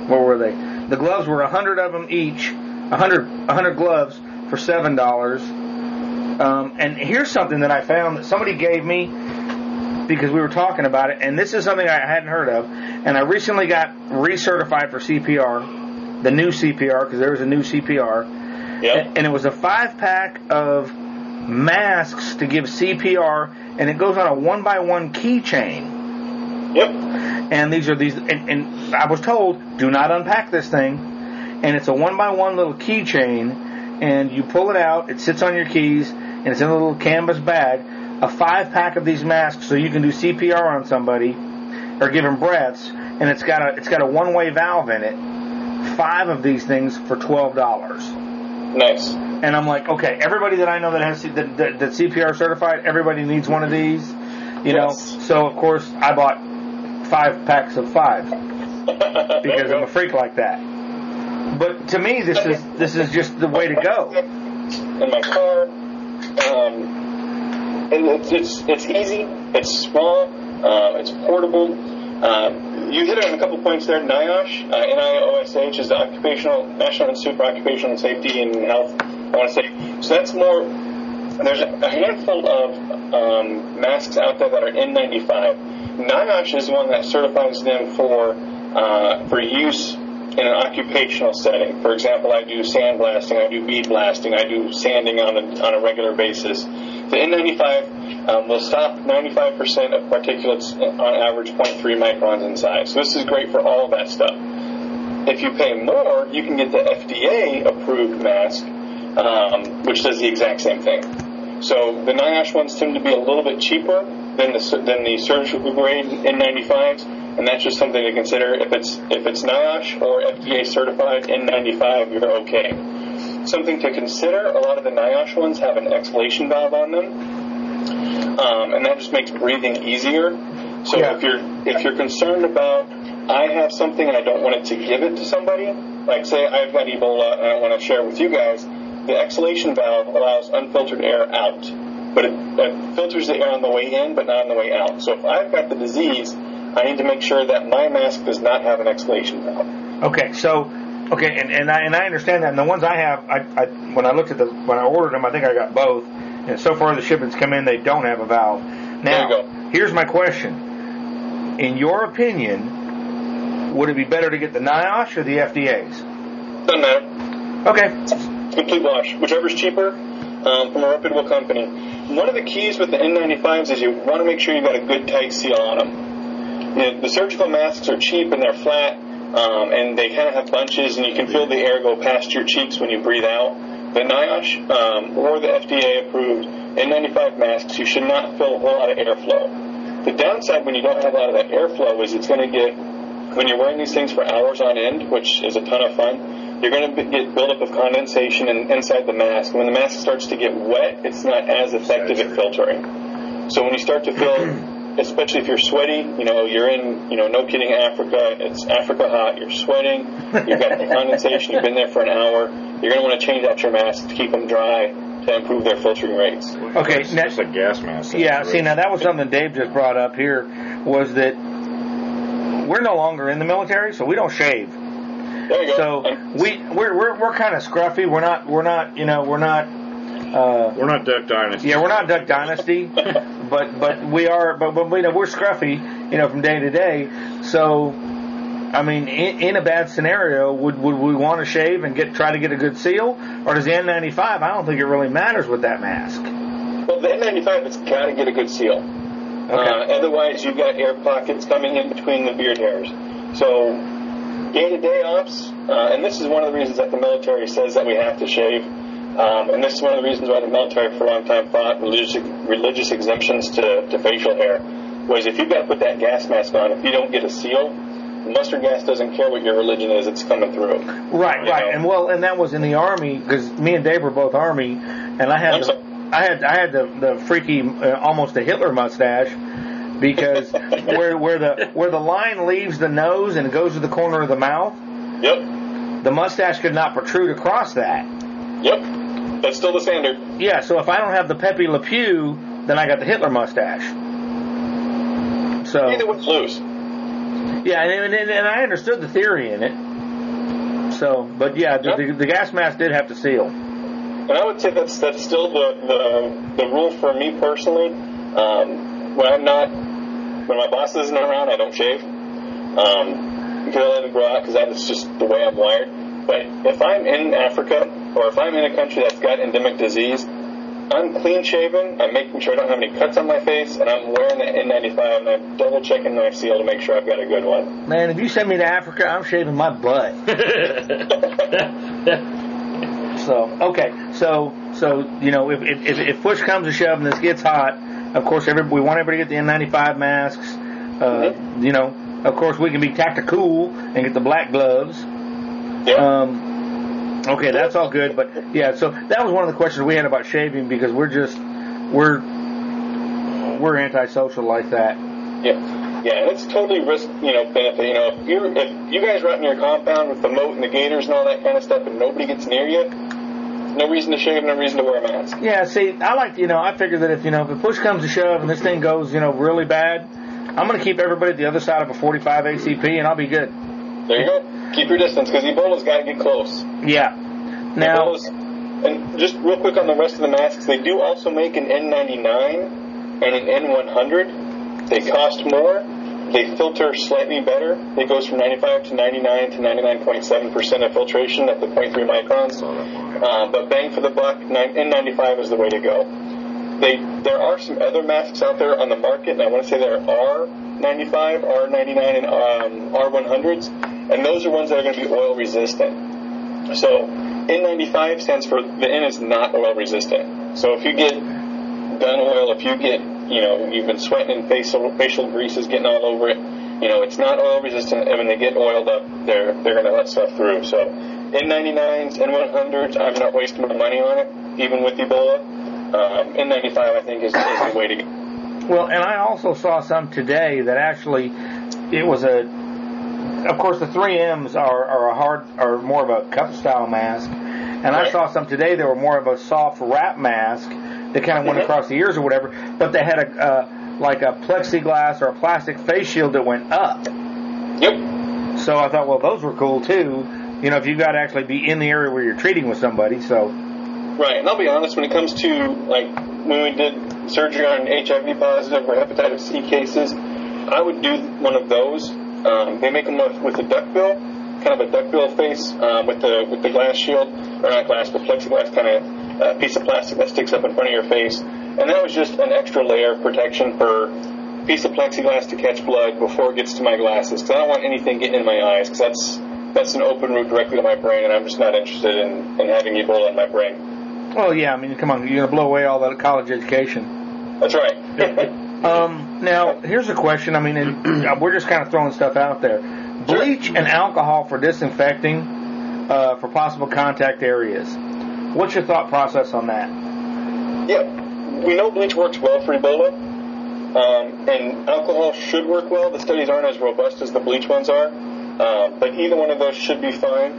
What were they? The gloves were 100 of them each. 100 gloves for $7. And here's something that I found that somebody gave me because we were talking about it, and this is something I hadn't heard of, and I recently got recertified for CPR, the new CPR, because there was a new CPR, yep. And it was a 5-pack of masks to give CPR, and it goes on a 1x1 keychain. Yep. And these, and I was told, do not unpack this thing, and it's a 1x1 little keychain, and you pull it out, it sits on your keys, and it's in a little canvas bag, a 5-pack of these masks so you can do CPR on somebody or give them breaths, and it's got a one-way valve in it. 5 of these things for $12. Nice. And I'm like, okay, everybody that I know that has that CPR certified, everybody needs one of these, you know. So of course I bought 5 packs of 5 because I'm a freak like that. But to me, this is just the way to go. In my car, and it's easy, it's small, it's portable. You hit it on a couple points there. NIOSH, NIOSH is the National Institute for Occupational Safety and Health. I want to say so. That's more. There's a handful of masks out there that are N95. NIOSH is the one that certifies them for use in an occupational setting. For example, I do sandblasting, I do bead blasting, I do sanding on a regular basis. The N95 will stop 95% of particulates on average 0.3 microns in size. So this is great for all of that stuff. If you pay more, you can get the FDA-approved mask, which does the exact same thing. So the NIOSH ones tend to be a little bit cheaper than the surgical grade N95s. And that's just something to consider. If it's NIOSH or FDA certified N95, you're okay. Something to consider: a lot of the NIOSH ones have an exhalation valve on them, and that just makes breathing easier. So if you're concerned about I have something and I don't want it to give it to somebody, like say I've got Ebola and I want to share it with you guys, the exhalation valve allows unfiltered air out, but it filters the air on the way in but not on the way out. So if I've got the disease, I need to make sure that my mask does not have an exhalation valve. Okay, so... Okay, and I understand that. And the ones I have, I when I looked at when I ordered them, I think I got both. And so far, the shipments come in, they don't have a valve. Now, there you go. Here's my question: in your opinion, would it be better to get the NIOSH or the FDA's? Doesn't matter. Okay. Complete wash. Whichever's cheaper from a reputable company. One of the keys with the N95s is you want to make sure you've got a good tight seal on them. You know, the surgical masks are cheap and they're flat. And they kind of have bunches, and you can feel the air go past your cheeks when you breathe out. The NIOSH or the FDA-approved N95 masks, you should not feel a whole lot of airflow. The downside when you don't have a lot of that airflow is it's going to get, when you're wearing these things for hours on end, which is a ton of fun, you're going to get buildup of condensation inside the mask. When the mask starts to get wet, it's not as effective at filtering. So when you start to feel... Especially if you're sweaty, you know, you're in, you know, no kidding, Africa. It's Africa hot. You're sweating. You've got the condensation. You've been there for an hour. You're going to want to change out your masks to keep them dry to improve their filtering rates. Okay. It's just a gas mask. Yeah, see, now that was something Dave just brought up here, was that we're no longer in the military, so we don't shave. There you go. So we're kind of scruffy. We're not, you know, we're not Duck Dynasty. Yeah, we're not Duck Dynasty, but we are. But you know, we're scruffy, you know, from day to day. So, I mean, in a bad scenario, would we want to shave and try to get a good seal, or does the N95? I don't think it really matters with that mask. Well, the N95 has got to get a good seal. Okay. Otherwise, you've got air pockets coming in between the beard hairs. So, day to day ops, and this is one of the reasons that the military says that we have to shave. And this is one of the reasons why the military for a long time fought religious exemptions to facial hair, was if you've got to put that gas mask on, if you don't get a seal, the mustard gas doesn't care what your religion is, it's coming through. Right, you right. Know? And that was in the Army, because me and Dave were both Army, and I had the freaky, almost a Hitler mustache, because where the line leaves the nose and goes to the corner of the mouth, yep, the mustache could not protrude across that. Yep. That's still the standard. Yeah, so if I don't have the Pepe Le Pew, then I got the Hitler mustache. So either one's loose. Yeah, and I understood the theory in it. So, but yeah, the gas mask did have to seal. And I would say that's still the rule for me personally. When my boss isn't around, I don't shave. Because I let it grow out, because that's just the way I'm wired. But if I'm in Africa, or if I'm in a country that's got endemic disease, I'm clean-shaven, I'm making sure I don't have any cuts on my face, and I'm wearing the N95, and I'm double-checking my seal to make sure I've got a good one. Man, if you send me to Africa, I'm shaving my butt. So, you know, if push comes to shove and this gets hot, of course, we want everybody to get the N95 masks. Mm-hmm. You know, of course, we can be tactical and get the black gloves. Yeah. Okay, that's all good, but yeah. So that was one of the questions we had about shaving, because we're antisocial like that. Yeah, and it's totally risk, you know, benefit. You know, if you guys are out in your compound with the moat and the gators and all that kind of stuff, and nobody gets near you, no reason to shave, no reason to wear a mask. Yeah, see, I figure that if the push comes to shove and this thing goes, you know, really bad, I'm going to keep everybody at the other side of a 45 ACP, and I'll be good. There you go. Keep your distance, because Ebola's got to get close. Yeah. Now, and just real quick on the rest of the masks, they do also make an N99 and an N100. They cost more. They filter slightly better. It goes from 95 to 99 to 99.7% of filtration at the 0.3 microns. But bang for the buck, N95 is the way to go. There are some other masks out there on the market, and I want to say there are R95, R99, and R100s. And those are ones that are going to be oil resistant. So N95 stands for, the N is not oil resistant. So if you get gun oil, if you get, you know, you've been sweating and facial grease is getting all over it, you know, it's not oil resistant. And when they get oiled up, they're going to let stuff through. So N99s, N100s, I'm not wasting my money on it, even with Ebola. N95, I think, is the way to go. Well, and I also saw some today that actually it was a of course, the 3Ms are more of a cup style mask, and right. I saw some today that were more of a soft wrap mask that kind of went across the ears or whatever, but they had a plexiglass or a plastic face shield that went up. Yep. So I thought, well, those were cool too. You know, if you've got to actually be in the area where you're treating with somebody, so. Right, and I'll be honest, when it comes to, like, when we did surgery on HIV positive or hepatitis C cases, I would do one of those. They make them with a duckbill, kind of a duckbill face with the glass shield, or not glass, but plexiglass kind of piece of plastic that sticks up in front of your face. And that was just an extra layer of protection for a piece of plexiglass to catch blood before it gets to my glasses, because I don't want anything getting in my eyes, because that's an open route directly to my brain, and I'm just not interested in having Ebola in my brain. Well, yeah, I mean, come on, you're going to blow away all that college education. That's right. Now, here's a question. I mean, we're just kind of throwing stuff out there. Bleach and alcohol for disinfecting for possible contact areas. What's your thought process on that? Yeah, we know bleach works well for Ebola, and alcohol should work well. The studies aren't as robust as the bleach ones are. But either one of those should be fine.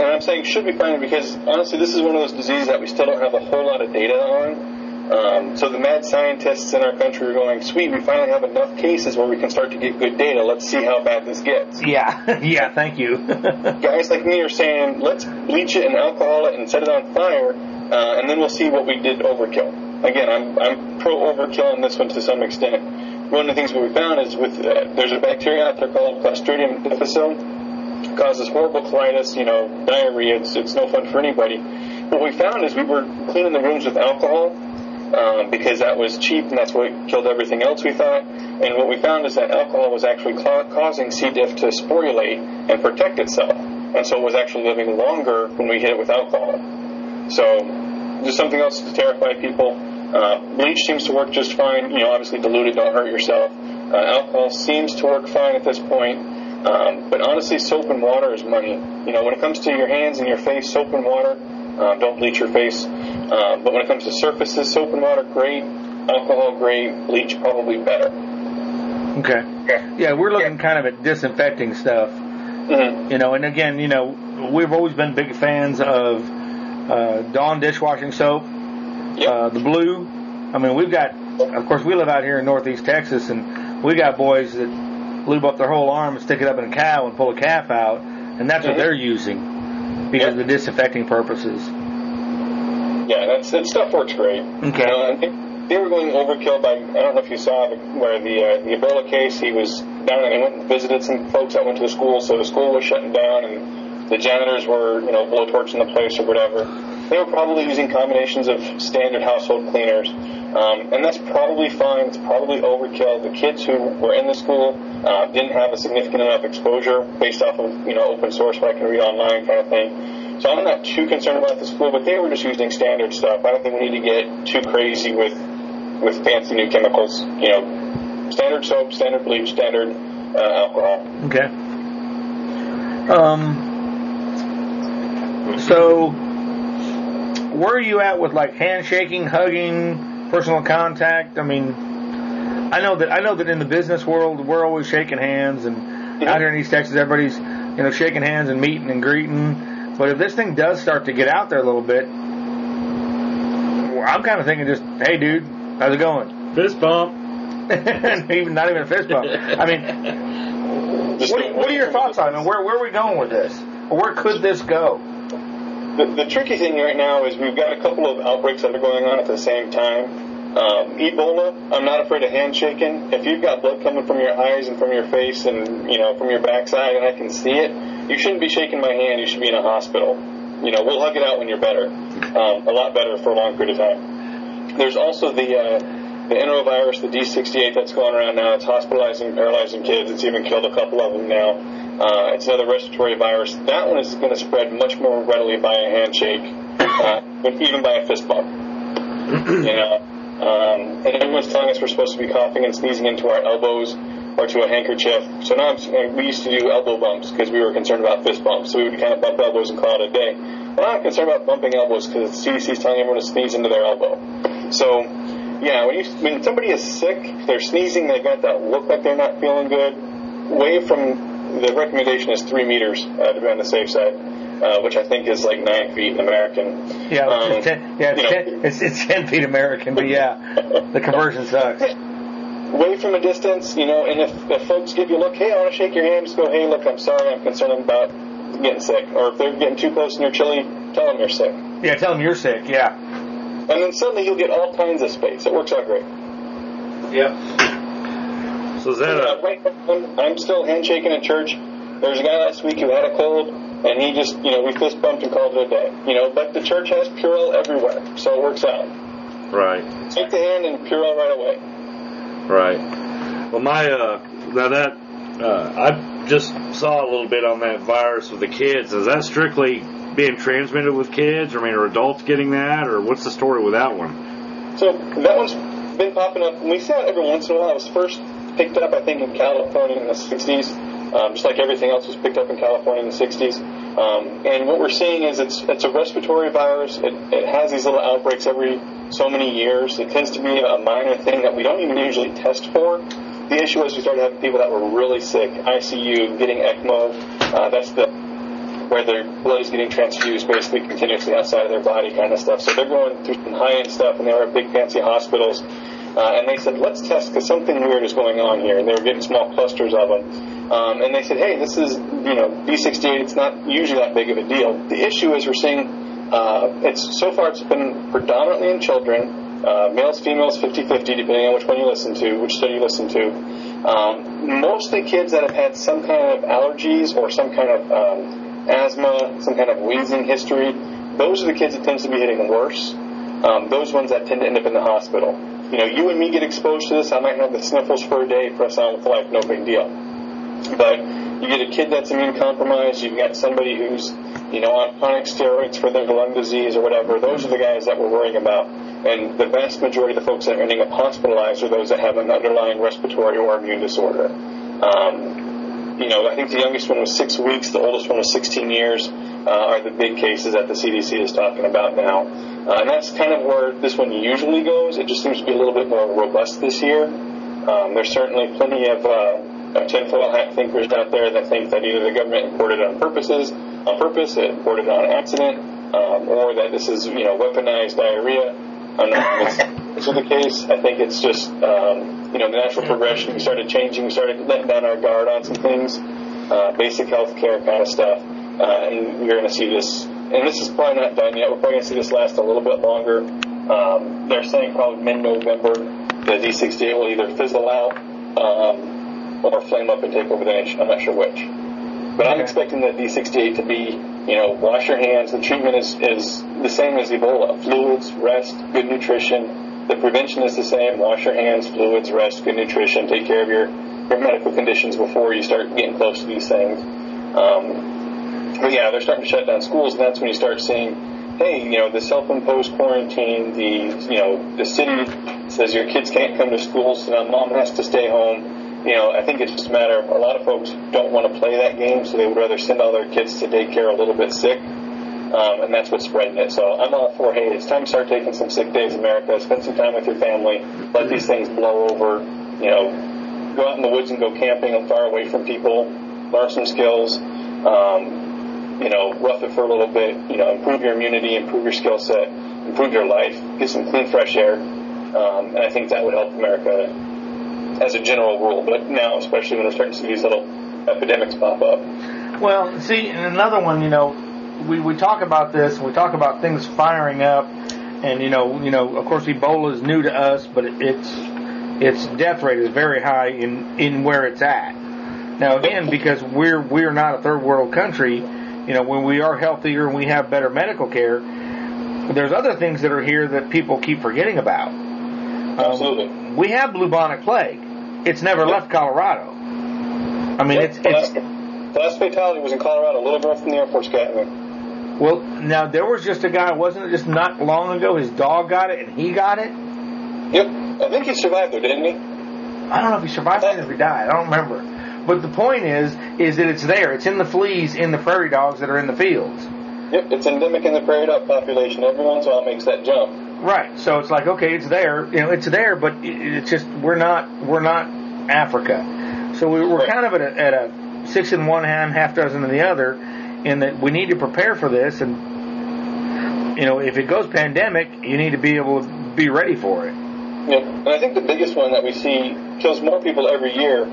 And I'm saying should be fine because, honestly, this is one of those diseases that we still don't have a whole lot of data on. So the mad scientists in our country are going, sweet, we finally have enough cases where we can start to get good data. Let's see how bad this gets. Yeah, yeah, thank you. Guys like me are saying, let's bleach it and alcohol it and set it on fire, and then we'll see what we did overkill. Again, I'm pro-overkill on this one to some extent. One of the things we found is there's a bacteria out there called Clostridium difficile. It causes horrible colitis, diarrhea. It's no fun for anybody. What we found is we were cleaning the rooms with alcohol because that was cheap and that's what killed everything else we thought. And what we found is that alcohol was actually causing C. diff to sporulate and protect itself. And so it was actually living longer when we hit it with alcohol. So just something else to terrify people. Bleach seems to work just fine. Obviously diluted, don't hurt yourself. Alcohol seems to work fine at this point. But honestly, soap and water is money. When it comes to your hands and your face, soap and water, don't bleach your face. But when it comes to surfaces, soap and water, great. Alcohol, great. Bleach, probably better. Okay. Yeah, we're looking kind of at disinfecting stuff. Mm-hmm. And again, we've always been big fans of Dawn dishwashing soap. Yep. The blue, I mean, of course, we live out here in northeast Texas, and we got boys that lube up their whole arm and stick it up in a cow and pull a calf out, and that's what they're using because of the disinfecting purposes. Yeah, that stuff works great. Okay. They were going overkill by, I don't know if you saw where the Ebola case, he was down and he went and visited some folks that went to the school, so the school was shutting down, and the janitors were, blowtorching the place or whatever. They were probably using combinations of standard household cleaners, and that's probably fine. It's probably overkill. The kids who were in the school didn't have a significant enough exposure based off of, open source, what I can read online kind of thing. So I'm not too concerned about the school, but they were just using standard stuff. I don't think we need to get too crazy with fancy new chemicals. Standard soap, standard bleach, standard alcohol. Okay. So... where are you at with like handshaking, hugging, personal contact? I mean, I know that in the business world we're always shaking hands, and out here in East Texas everybody's shaking hands and meeting and greeting. But if this thing does start to get out there a little bit, I'm kind of thinking just, hey dude, how's it going? Fist bump. Not even a fist bump. I mean, what are your thoughts on it? Where are we going with this? Or where could this go? The tricky thing right now is we've got a couple of outbreaks that are going on at the same time. Ebola, I'm not afraid of handshaking. If you've got blood coming from your eyes and from your face and, from your backside and I can see it, you shouldn't be shaking my hand. You should be in a hospital. We'll hug it out when you're better, a lot better for a long period of time. There's also the enterovirus, the D68 that's going around now. It's hospitalizing, paralyzing kids. It's even killed a couple of them now. It's another respiratory virus. That one is going to spread much more readily by a handshake, but even by a fist bump. And everyone's telling us we're supposed to be coughing and sneezing into our elbows or to a handkerchief. So now we used to do elbow bumps because we were concerned about fist bumps. So we would kind of bump elbows and call it a day. But I'm not concerned about bumping elbows because the CDC is telling everyone to sneeze into their elbow. So, yeah, when somebody is sick, they're sneezing, they've got that look like they're not feeling good. Away from the recommendation is 3 meters to be on the safe side, which I think is like 9 feet in American. Yeah, it's 10 feet American, but yeah, the conversion sucks. Way from a distance, you know, and if folks give you a look, hey, I want to shake your hand, just go, hey, look, I'm sorry, I'm concerned about getting sick. Or if they're getting too close and you're chilly, tell them you're sick. Yeah, tell them you're sick, yeah. And then suddenly you'll get all kinds of space. It works out great. Yeah. So is that I'm still handshaking at church. There was a guy last week who had a cold, and he just, you know, we fist bumped and called it a day. You know, but the church has Purell everywhere, so it works out. Right. Take the hand and Purell right away. Right. Well, my I just saw a little bit on that virus with the kids. Is that strictly being transmitted with kids? Or, I mean, are adults getting that, or what's the story with that one? So that one's been popping up, and we see it every once in a while. It was first picked up, I think, in California in the 60s. Just like everything else was picked up in California in the 60s. And what we're seeing is it's a respiratory virus. It has these little outbreaks every so many years. It tends to be a minor thing that we don't even usually test for. The issue is we started having people that were really sick, ICU, getting ECMO. That's where their blood is getting transfused basically continuously outside of their body kind of stuff. So they're going through some high-end stuff, and they were at big fancy hospitals. And they said, let's test because something weird is going on here. And they were getting small clusters of them. And they said, hey, this is, you know, D68. It's not usually that big of a deal. The issue is we're seeing, it's been predominantly in children, males, females, 50-50, depending on which study you listen to. Mostly kids that have had some kind of allergies or some kind of asthma, some kind of wheezing history. Those are the kids that tends to be hitting worse. Those ones that tend to end up in the hospital. You know, you and me get exposed to this. I might have the sniffles for a day, press on with life, no big deal. But you get a kid that's immune compromised, you've got somebody who's, you know, on chronic steroids for their lung disease or whatever. Those are the guys that we're worrying about. And the vast majority of the folks that are ending up hospitalized are those that have an underlying respiratory or immune disorder. You know, I think the youngest one was 6 weeks, the oldest one was 16 years, are the big cases that the CDC is talking about now. And that's kind of where this one usually goes. It just seems to be a little bit more robust this year. There's certainly plenty of tinfoil hat thinkers out there that think that either the government imported it on purpose, it imported it on accident, or that this is, you know, weaponized diarrhea. I'm not convinced this is the case. I think it's just, you know, the natural progression. We started changing. We started letting down our guard on some things, basic health care kind of stuff. And we're going to see this. And this is probably not done yet. We're probably going to see this last a little bit longer. They're saying probably mid-November, the D68 will either fizzle out or flame up and take over the nation. I'm not sure which. But I'm expecting the D68 to be, you know, wash your hands. The treatment is the same as Ebola. Fluids, rest, good nutrition. The prevention is the same. Wash your hands, fluids, rest, good nutrition. Take care of your medical conditions before you start getting close to these things. But yeah, they're starting to shut down schools, and that's when you start seeing, hey, you know, the self-imposed quarantine, the, you know, the city says your kids can't come to school, so now mom has to stay home. You know, I think it's just a matter of a lot of folks don't want to play that game, so they would rather send all their kids to daycare a little bit sick, and that's what's spreading it. So I'm all for, hey, it's time to start taking some sick days, America. Spend some time with your family. Let these things blow over. You know, go out in the woods and go camping and far away from people. Learn some skills. You know, rough it for a little bit, you know, improve your immunity, improve your skill set, improve your life, get some clean, fresh air. And I think that would help America as a general rule, but now, especially when we're starting to see these little epidemics pop up. Well, see, and another one, you know, we talk about this, and we talk about things firing up, and, you know, of course, Ebola is new to us, but its death rate is very high in where it's at. Now, again, because we're not a third world country, you know, when we are healthier and we have better medical care, there's other things that are here that people keep forgetting about. Absolutely. We have bubonic plague. It's never left Colorado. I mean, the last fatality was in Colorado, a little girl from the Air Force got it. Well, now, there was just a guy, wasn't it just not long ago, his dog got it and he got it? Yep. I think he survived though, didn't he? I don't know if he survived or if he died. I don't remember. But the point is that it's there. It's in the fleas, in the prairie dogs that are in the fields. Yep, it's endemic in the prairie dog population. Every once in a while makes that jump. Right. So it's like, okay, it's there. You know, it's there, but it's just we're not Africa. So we're kind of at a six in one hand, half dozen in the other, and that we need to prepare for this. And, you know, if it goes pandemic, you need to be able to be ready for it. Yep. And I think the biggest one that we see kills more people every year.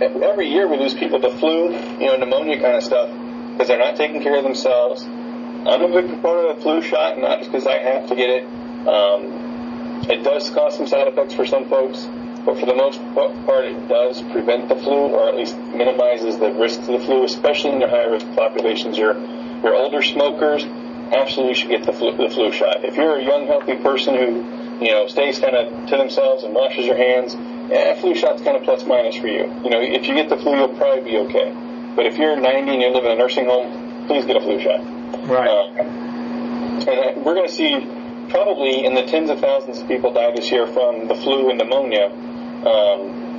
Every year we lose people to flu, you know, pneumonia kind of stuff, because they're not taking care of themselves. I'm a big proponent of a flu shot, not just because I have to get it. It does cause some side effects for some folks, but for the most part it does prevent the flu, or at least minimizes the risk to the flu, especially in your high-risk populations. Your older smokers absolutely should get the flu shot. If you're a young, healthy person who, you know, stays kind of to themselves and washes your hands, flu shot's kind of plus minus for you. You know, if you get the flu, you'll probably be okay. But if you're 90 and you live in a nursing home, please get a flu shot. Right. And we're going to see probably in the tens of thousands of people die this year from the flu and pneumonia.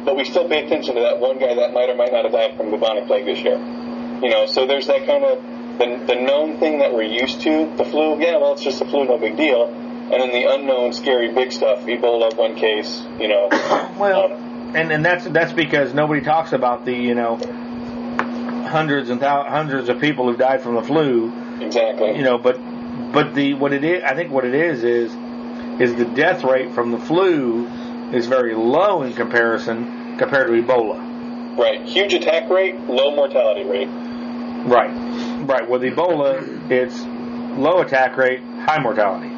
But we still pay attention to that one guy that might or might not have died from bubonic plague this year. You know, so there's that kind of the known thing that we're used to. The flu, yeah, well, it's just the flu, no big deal. And then the unknown, scary, big stuff, Ebola, one case, you know. Well, and that's because nobody talks about the, you know, hundreds of people who died from the flu. Exactly. You know, but the what it is, I think what it is the death rate from the flu is very low in comparison compared to Ebola. Right. Huge attack rate, low mortality rate. Right. Right. With Ebola, it's low attack rate, high mortality.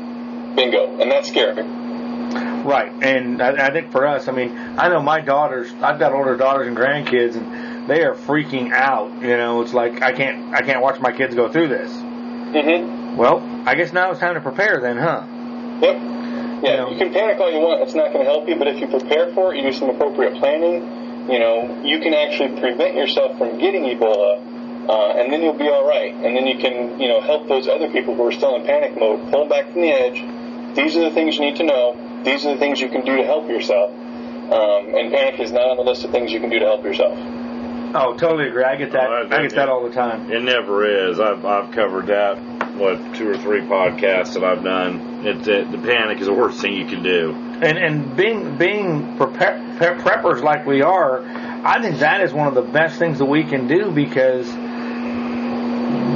Bingo, and that's scary. Right, and I think for us, I mean, I know my daughters, I've got older daughters and grandkids, and they are freaking out. You know, it's like I can't watch my kids go through this. Mm-hmm. Well, I guess now it's time to prepare then, huh? Yep. Yeah, you know, you can panic all you want. It's not going to help you, but if you prepare for it, you do some appropriate planning, you know, you can actually prevent yourself from getting Ebola. And then you'll be all right. And then you can, you know, help those other people who are still in panic mode, pull back from the edge. These are the things you need to know. These are the things you can do to help yourself. And panic is not on the list of things you can do to help yourself. Oh, totally agree. I get that. I get that all the time. It never is. I've covered that, two or three podcasts that I've done. The panic is the worst thing you can do. And being preppers like we are, I think that is one of the best things that we can do, because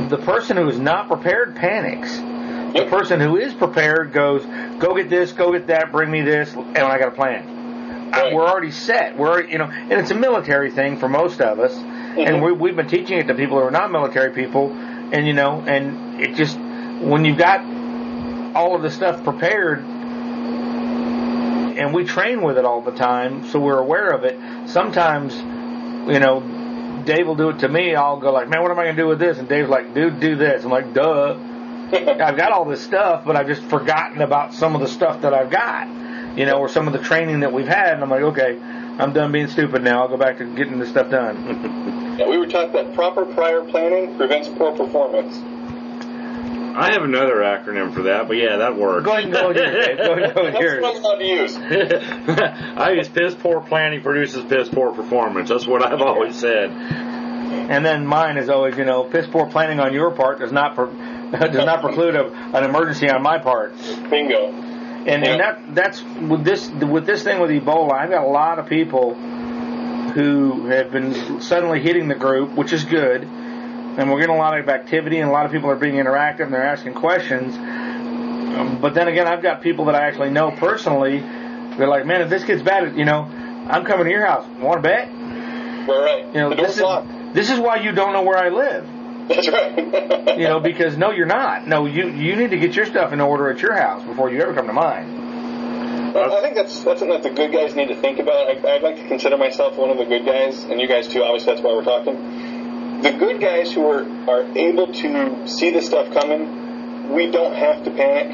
the person who is not prepared panics. The person who is prepared goes, go get this, go get that, bring me this, and I got a plan. Right. We're already set. And it's a military thing for most of us, mm-hmm. and we've been teaching it to people who are not military people, and, you know, and it just, when you've got all of the stuff prepared, and we train with it all the time, so we're aware of it, sometimes, you know, Dave will do it to me, I'll go like, man, what am I going to do with this? And Dave's like, dude, do this. I'm like, duh. I've got all this stuff, but I've just forgotten about some of the stuff that I've got, you know, or some of the training that we've had. And I'm like, okay, I'm done being stupid now. I'll go back to getting this stuff done. Yeah, we were taught that proper prior planning prevents poor performance. I have another acronym for that, but yeah, that works. Go ahead and go with yours, Dave. Go ahead and go with yours. That's what I'm allowed to use. I use piss poor planning produces piss poor performance. That's what I've always said. And then mine is always, you know, piss poor planning on your part does not preclude an emergency on my part. Bingo. And that's with this thing with Ebola. I've got a lot of people who have been suddenly hitting the group, which is good. And we're getting a lot of activity, and a lot of people are being interactive, and they're asking questions. But then again, I've got people that I actually know personally. They're like, man, if this gets bad, you know, I'm coming to your house. Want to bet? All right. You know, this is why you don't know where I live. That's right. You know, because no, you're not. No, you need to get your stuff in order at your house before you ever come to mine. Well, I think that's something that the good guys need to think about. I'd like to consider myself one of the good guys, and you guys too. Obviously, that's why we're talking. The good guys who are able to see this stuff coming, we don't have to panic.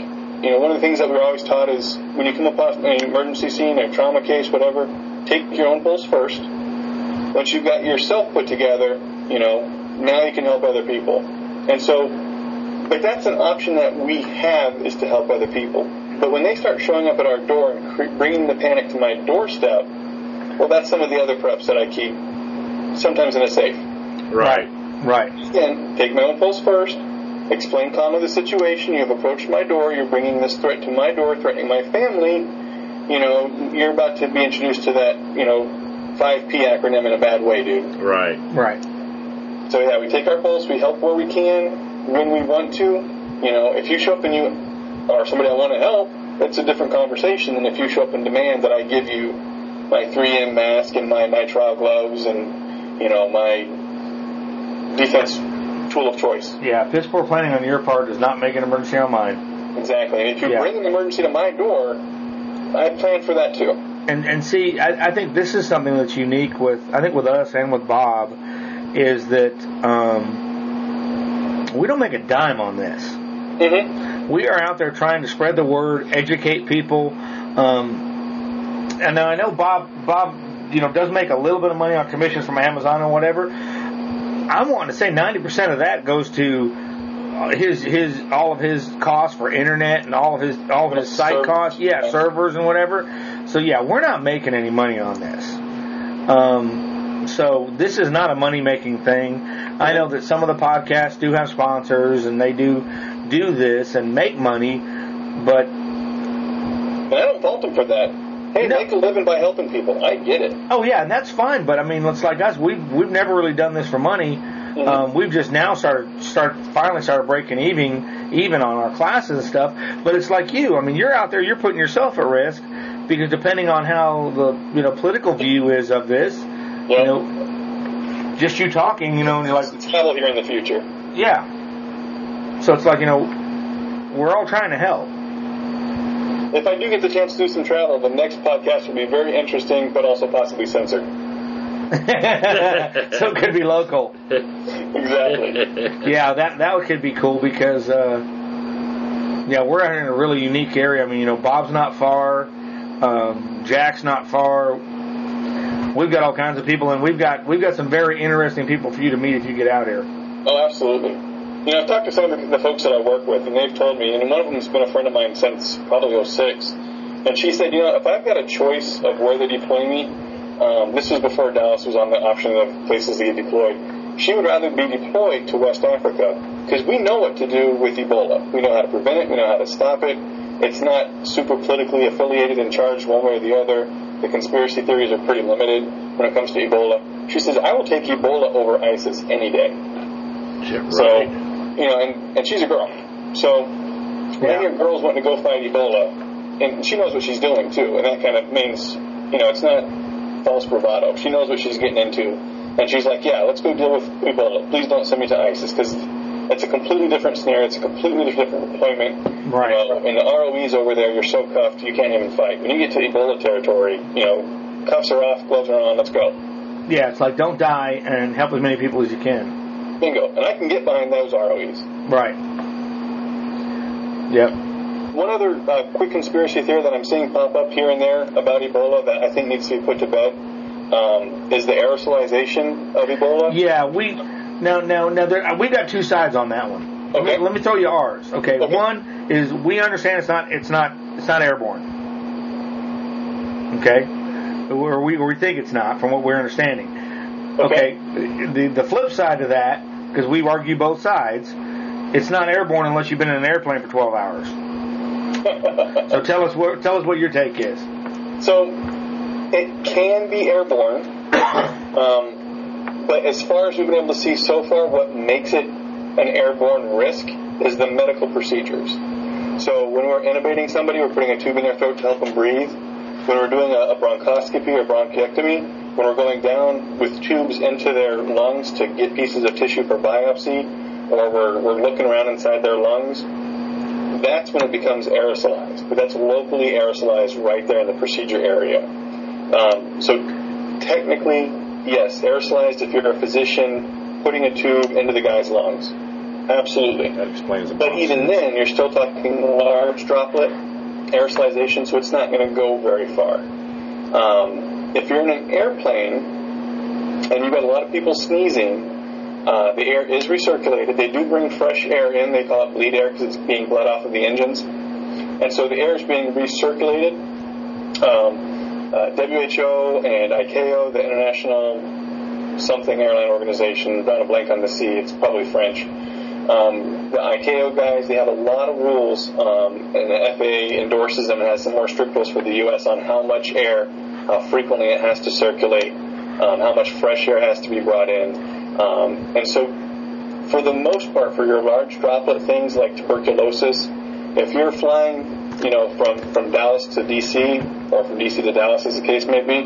You know, one of the things that we're always taught is when you come upon an emergency scene, a trauma case, whatever, take your own pulse first. Once you've got yourself put together, you know, now you can help other people. And so, but that's an option that we have, is to help other people. But when they start showing up at our door and bringing the panic to my doorstep, well, that's some of the other preps that I keep, sometimes in a safe. Right, right. Again, take my own pulse first, explain calmly the situation, you have approached my door, you're bringing this threat to my door, threatening my family, you know, you're about to be introduced to that, you know, 5P acronym in a bad way, dude. Right. Right. So yeah, we take our pulse, we help where we can, when we want to. You know, if you show up and you are somebody I want to help, it's a different conversation than if you show up and demand that I give you my 3M mask and my trial gloves and, you know, my defense tool of choice. Yeah, piss poor planning on your part does not make an emergency on mine. Exactly. And if you bring an emergency to my door, I plan for that too. And see, I think this is something that's unique with us and with Bob, is that we don't make a dime on this. Mm-hmm. We are out there trying to spread the word, educate people. And now I know Bob, you know, does make a little bit of money on commissions from Amazon or whatever. I'm wanting to say 90% of that goes to his all of his costs for internet and all of his site costs, servers and whatever. So yeah, we're not making any money on this. So this is not a money making thing. I know that some of the podcasts do have sponsors and they do this and make money, but I don't fault them for that. Hey, make a living by helping people. I get it. Oh yeah, and that's fine. But I mean, it's like us. We've never really done this for money. Mm-hmm. We've just now finally started breaking even on our classes and stuff. But it's like you. I mean, you're out there. You're putting yourself at risk because depending on how the political view is of this, you know, just you talking, you know, and you're like, it's battle here in the future. Yeah. So it's like, you know, we're all trying to help. If I do get the chance to do some travel, the next podcast will be very interesting, but also possibly censored. So it could be local. Exactly. Yeah, that could be cool because, we're out in a really unique area. I mean, you know, Bob's not far, Jack's not far. We've got all kinds of people, and we've got some very interesting people for you to meet if you get out here. Oh, absolutely. You know, I've talked to some of the folks that I work with, and they've told me, and one of them has been a friend of mine since probably 06, and she said, you know, if I've got a choice of where they deploy me, this was before Dallas was on the option of places to get deployed, she would rather be deployed to West Africa, because we know what to do with Ebola. We know how to prevent it. We know how to stop it. It's not super politically affiliated and charged one way or the other. The conspiracy theories are pretty limited when it comes to Ebola. She says, I will take Ebola over ISIS any day. Yeah, right. So, you know, and she's a girl. So when I hear girls wanting to go fight Ebola, and she knows what she's doing, too, and that kind of means, you know, it's not false bravado. She knows what she's getting into. And she's like, yeah, let's go deal with Ebola. Please don't send me to ISIS, because it's a completely different scenario. It's a completely different deployment. Right. You know, and the ROEs over there, you're so cuffed, you can't even fight. When you get to Ebola territory, you know, cuffs are off, gloves are on, let's go. Yeah, it's like, don't die and help as many people as you can. Bingo. And I can get behind those ROEs. Right. Yep. One other quick conspiracy theory that I'm seeing pop up here and there about Ebola that I think needs to be put to bed is the aerosolization of Ebola. Yeah, we got two sides on that one. Okay. Let me tell you ours. Okay. Okay. One is we understand it's not airborne. Okay. Or we think it's not from what we're understanding. Okay. The flip side of that, because we argue both sides, it's not airborne unless you've been in an airplane for 12 hours. So tell us what your take is. So it can be airborne, but as far as we've been able to see so far, what makes it an airborne risk is the medical procedures. So when we're intubating somebody, we're putting a tube in their throat to help them breathe. When we're doing a bronchoscopy or bronchiectomy, when we're going down with tubes into their lungs to get pieces of tissue for biopsy, or we're looking around inside their lungs, that's when it becomes aerosolized. But that's locally aerosolized right there in the procedure area. So technically, yes, aerosolized if you're a physician putting a tube into the guy's lungs. Absolutely. That explains it. But even then, you're still talking large droplet aerosolization, so it's not going to go very far. If you're in an airplane and you've got a lot of people sneezing, the air is recirculated. They do bring fresh air in. They call it bleed air because it's being bled off of the engines. And so the air is being recirculated. WHO and ICAO, the International Something Airline Organization, drawing a blank on the C, it's probably French. The ICAO guys, they have a lot of rules, and the FAA endorses them and has some more strict rules for the U.S. on how much air, how frequently it has to circulate, how much fresh air has to be brought in. And so for the most part, for your large droplet things like tuberculosis, if you're flying, from Dallas to DC or from DC to Dallas, as the case may be,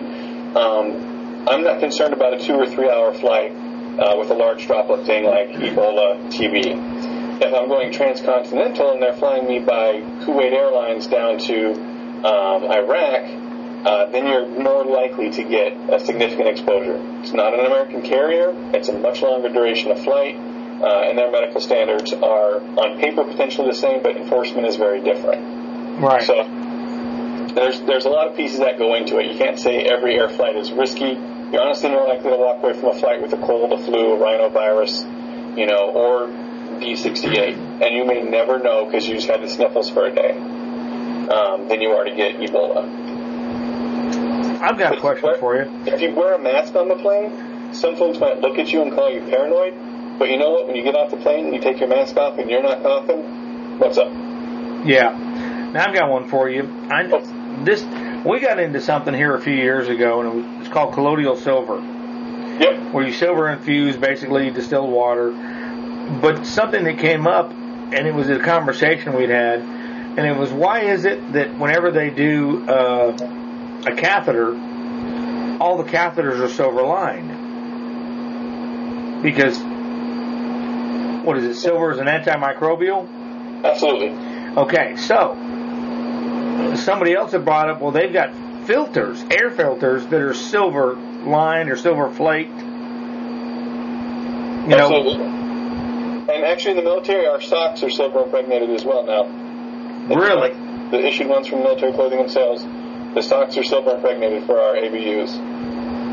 I'm not concerned about a 2 or 3 hour flight with a large droplet thing like Ebola, TB. If I'm going transcontinental and they're flying me by Kuwait Airlines down to Iraq, then you're more likely to get a significant exposure. It's not an American carrier. It's a much longer duration of flight, and their medical standards are on paper potentially the same, but enforcement is very different. Right. So there's a lot of pieces that go into it. You can't say every air flight is risky. You're honestly more likely to walk away from a flight with a cold, a flu, a rhinovirus, or D68, and you may never know because you just had the sniffles for a day. Then you are to get Ebola. I've got a question for you. If you wear a mask on the plane, some folks might look at you and call you paranoid, but you know what? When you get off the plane and you take your mask off and you're not coughing, what's up? Yeah. Now I've got one for you. We got into something here a few years ago, and it's called colloidal silver. Yep. Where you silver infuse basically distilled water. But something that came up, and it was a conversation we'd had, and it was, why is it that whenever they do a catheter, all the catheters are silver lined? Because, what is it, silver is an antimicrobial? Absolutely. Okay, so somebody else had brought up, well, they've got filters, air filters, that are silver lined or silver flaked. Absolutely. And actually, in the military, our socks are silver impregnated as well now. Really? The issued ones from military clothing themselves, the socks are silver impregnated for our ABUs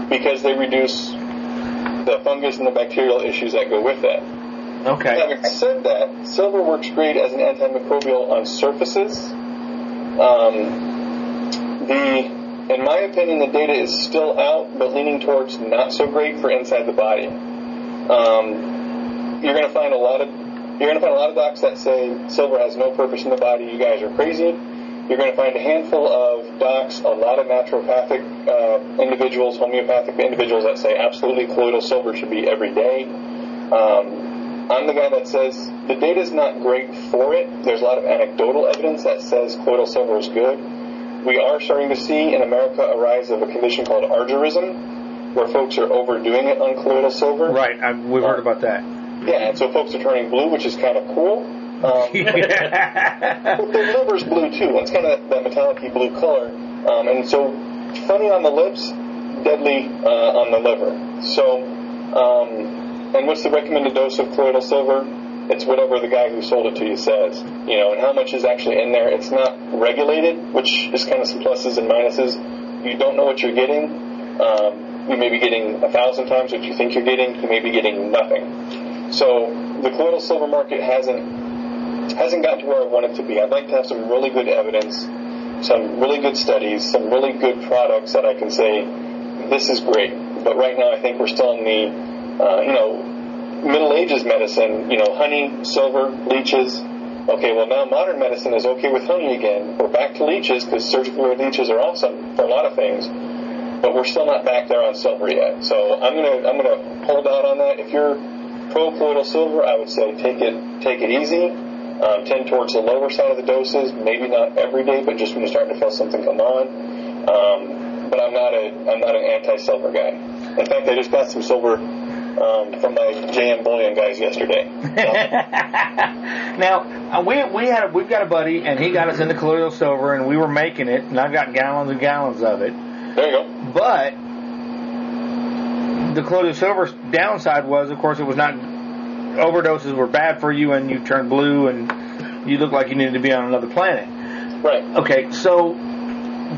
because they reduce the fungus and the bacterial issues that go with that. Okay. Having said that, silver works great as an antimicrobial on surfaces. In my opinion, the data is still out, but leaning towards not so great for inside the body. You're going to find a lot of docs that say silver has no purpose in the body. You guys are crazy. You're going to find a handful of docs, a lot of naturopathic individuals, homeopathic individuals that say absolutely colloidal silver should be every day. I'm the guy that says the data is not great for it. There's a lot of anecdotal evidence that says colloidal silver is good. We are starting to see in America a rise of a condition called argyrism, where folks are overdoing it on colloidal silver. Right, we've heard about that. Yeah, and so folks are turning blue, which is kind of cool. But their liver's blue, too. It's kind of that metallic-y blue color. And so funny on the lips, deadly on the liver. So, and what's the recommended dose of colloidal silver? It's whatever the guy who sold it to you says. And how much is actually in there? It's not regulated, which is kind of some pluses and minuses. You don't know what you're getting. You may be getting 1,000 times what you think you're getting. You may be getting nothing. So the colloidal silver market hasn't gotten to where I want it to be. I'd like to have some really good evidence, some really good studies, some really good products that I can say, this is great. But right now I think we're still in the Middle Ages medicine, honey, silver, leeches. Okay, well, now modern medicine is okay with honey again. We're back to leeches because surgical leeches are awesome for a lot of things, but we're still not back there on silver yet. So I'm gonna hold out on that. If you're pro-colloidal silver, I would say take it easy. Tend towards the lower side of the doses. Maybe not every day, but just when you're starting to feel something come on. But I'm not an anti-silver guy. In fact, I just got some silver from my JM Bullion guys yesterday. Now we've got a buddy, and he got us into colloidal silver, and we were making it, and I've got gallons and gallons of it. There you go. But the colloidal silver's downside was, of course, it was not overdoses were bad for you, and you turned blue, and you looked like you needed to be on another planet. Right. Okay. So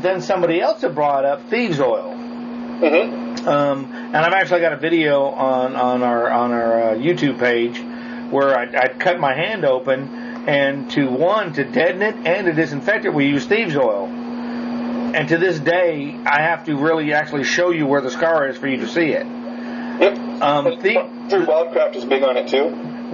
then somebody else had brought up Thieves Oil. Mm-hmm. And I've actually got a video on our YouTube page where I cut my hand open, and to deaden it and to disinfect it, we use Thieves Oil. And to this day, I have to really actually show you where the scar is for you to see it. Yep. Wildcraft is big on it too.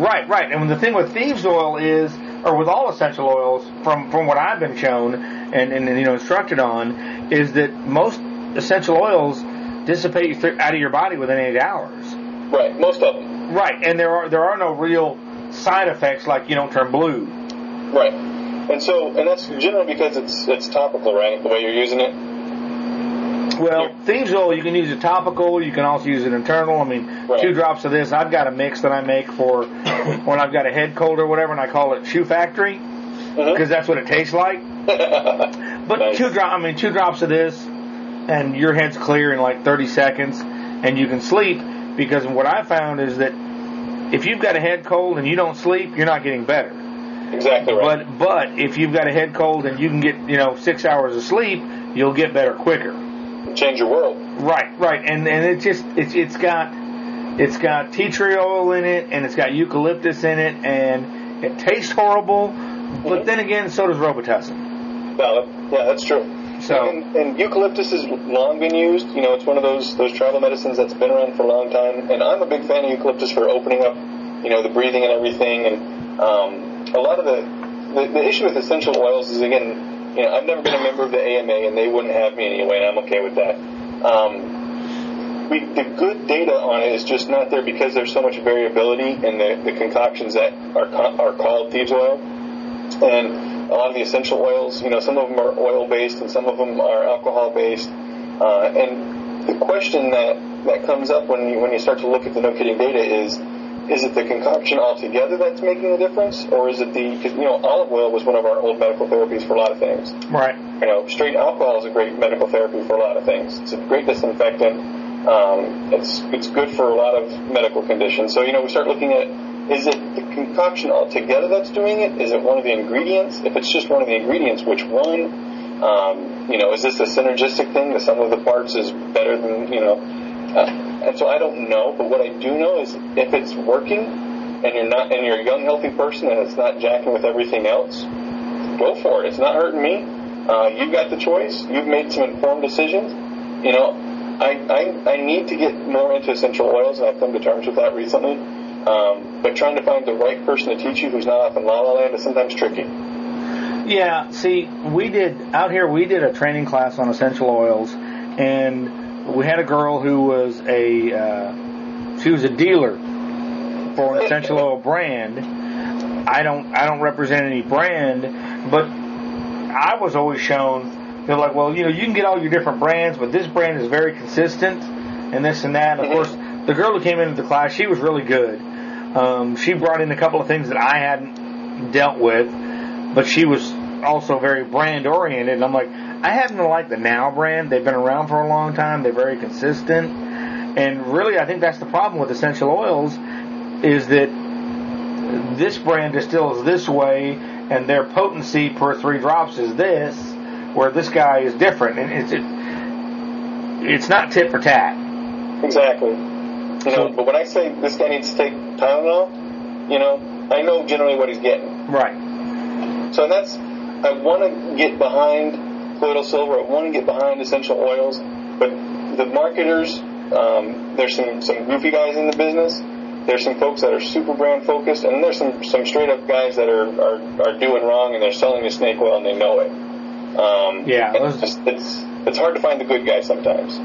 Right. And the thing with Thieves Oil is, or with all essential oils, from what I've been shown and instructed on, is that most essential oils dissipate out of your body within 8 hours. Right, most of them. Right, and there are no real side effects like you don't turn blue. Right, and that's generally because it's topical, right? The way you're using it. Well, Thieves Oil, you can use it topical. You can also use it internal. I mean, right. 2 drops of this. I've got a mix that I make for when I've got a head cold or whatever, and I call it Shoe Factory because that's what it tastes like. But nice. 2 drops of this, and your head's clear in like 30 seconds, and you can sleep because what I found is that if you've got a head cold and you don't sleep, you're not getting better. Exactly right. But if you've got a head cold and you can get 6 hours of sleep, you'll get better quicker. Change your world. Right, and it's got tea tree oil in it, and it's got eucalyptus in it, and it tastes horrible. Mm-hmm. But then again, so does Robitussin. Yeah, that's true. So and eucalyptus has long been used. It's one of those tribal medicines that's been around for a long time. And I'm a big fan of eucalyptus for opening up, the breathing and everything. And a lot of the issue with essential oils is again. I've never been a member of the AMA, and they wouldn't have me anyway, and I'm okay with that. The good data on it is just not there because there's so much variability in the concoctions that are called Thieves Oil. And a lot of the essential oils, some of them are oil-based, and some of them are alcohol-based. And the question that comes up when you start to look at the no-kidding data is it the concoction altogether that's making the difference, or is it because olive oil was one of our old medical therapies for a lot of things. Right. Straight alcohol is a great medical therapy for a lot of things. It's a great disinfectant. It's good for a lot of medical conditions. So, we start looking at, is it the concoction altogether that's doing it? Is it one of the ingredients? If it's just one of the ingredients, which one? Is this a synergistic thing? The sum of the parts is better than, and so I don't know, but what I do know is if it's working and you're a young, healthy person and it's not jacking with everything else, go for it. It's not hurting me. You've got the choice. You've made some informed decisions. I need to get more into essential oils, and I've come to terms with that recently. But trying to find the right person to teach you who's not off in la-la land is sometimes tricky. Yeah, see, we did a training class on essential oils, and we had a girl who was a dealer for an essential oil brand. I don't represent any brand, but I was always shown they're like, well, you can get all your different brands, but this brand is very consistent and this and that. And of course, the girl who came into the class, she was really good. She brought in a couple of things that I hadn't dealt with, but she was also very brand oriented. And I'm like, I happen to like the Now brand. They've been around for a long time. They're very consistent. And really, I think that's the problem with essential oils is that this brand distills this way, and their potency per 3 drops is this, where this guy is different. And it's not tit for tat. Exactly. But when I say this guy needs to take Tylenol, I know generally what he's getting. Right. So that's, I want to get behind colloidal silver. I want to get behind essential oils, but the marketers, there's some goofy guys in the business. There's some folks that are super brand focused, and there's some straight up guys that are doing wrong, and they're selling you snake oil and they know it. It's hard to find the good guys sometimes.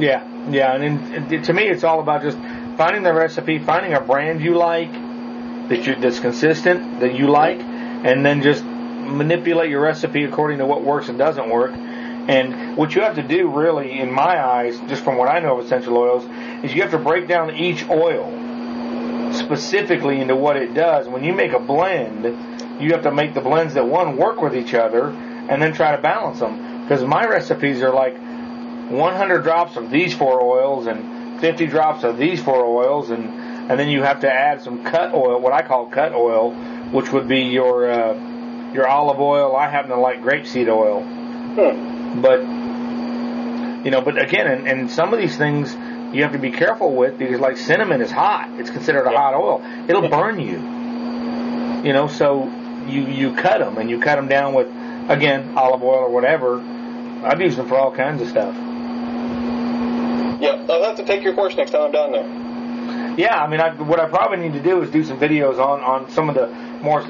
Yeah, and to me, it's all about just finding the recipe, finding a brand you like that's consistent that you like, and then just manipulate your recipe according to what works and doesn't work. And what you have to do really, in my eyes, just from what I know of essential oils, is you have to break down each oil specifically into what it does. When you make a blend, you have to make the blends that work with each other and then try to balance them. Because my recipes are like 100 drops of these 4 oils and 50 drops of these 4 oils, and then you have to add some cut oil, what I call cut oil, which would be your olive oil. I happen to like grapeseed oil. But again, and some of these things you have to be careful with because like cinnamon is hot. It's considered a hot oil. It'll burn you. So you cut them, and you cut them down with, again, olive oil or whatever. I've used them for all kinds of stuff. Yeah, I'll have to take your course next time I'm down there. Yeah, I mean, what I probably need to do is do some videos on some of the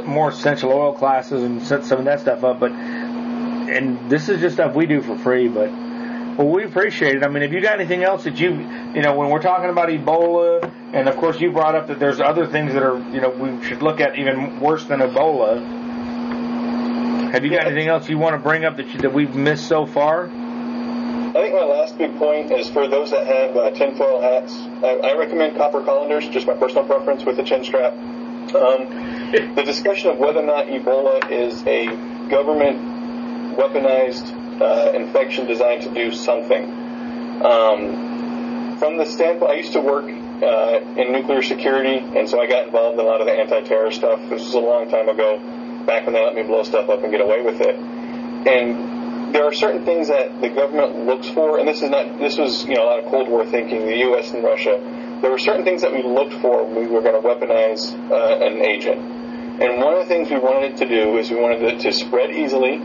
more essential oil classes and set some of that stuff up, but this is just stuff we do for free, but Well, we appreciate it. I mean, have you got anything else that you know, when we're talking about Ebola, and of course you brought up that there's other things that are, you know, we should look at even worse than Ebola. Have you got anything else you want to bring up that we've missed so far? I think my last big point is for those that have tinfoil hats. I recommend copper colanders, just my personal preference, with a chin strap. The discussion of whether or not Ebola is a government weaponized infection designed to do something. From the standpoint, I used to work in nuclear security, and so I got involved in a lot of the anti-terror stuff. This was a long time ago, back when they let me blow stuff up and get away with it. And there are certain things that the government looks for, and this was, you know, a lot of Cold War thinking, the U.S. and Russia. There were certain things that we looked for when we were going to weaponize an agent. And one of the things we wanted it to do is we wanted it to spread easily,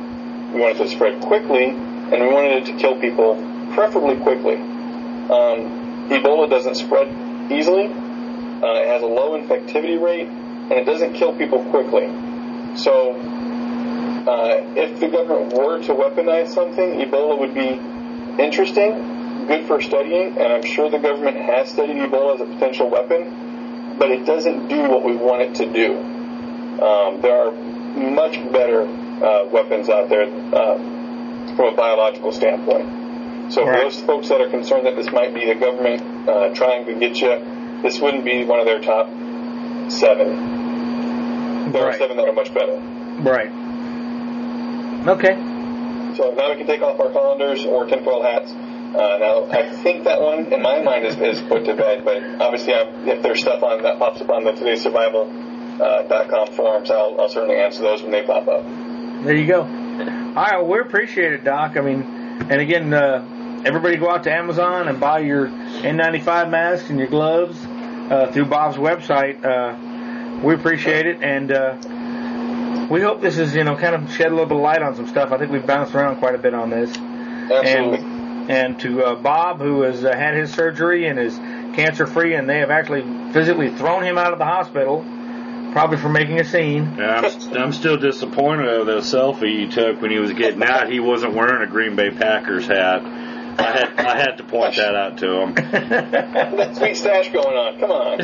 we wanted it to spread quickly, and we wanted it to kill people, preferably quickly. Ebola doesn't spread easily, it has a low infectivity rate, and it doesn't kill people quickly. So, if the government were to weaponize something, Ebola would be interesting, good for studying, and I'm sure the government has studied Ebola as a potential weapon, but it doesn't do what we want it to do. There are much better weapons out there from a biological standpoint. So for those folks that are concerned that this might be the government trying to get you, this wouldn't be one of their top seven. There are seven that are much better. Right. Okay. So now we can take off our colanders or tinfoil hats. Now, I think that one, in my mind, is put to bed, but obviously if there's stuff on that pops up on the todaysurvival.com forums, I'll certainly answer those when they pop up. There you go. All right, well, we appreciate it, Doc. I mean, and again, everybody go out to Amazon and buy your N95 masks and your gloves through Bob's website. We appreciate it, and we hope this is, you know, kind of shed a little bit of light on some stuff. I think we've bounced around quite a bit on this. Absolutely. And to Bob, who has had his surgery and is cancer-free, and they have actually physically thrown him out of the hospital, probably for making a scene. Yeah, I'm still disappointed of the selfie you took when he was getting out. He wasn't wearing a Green Bay Packers hat. I had to point that out to him. That sweet stash going on. Come on.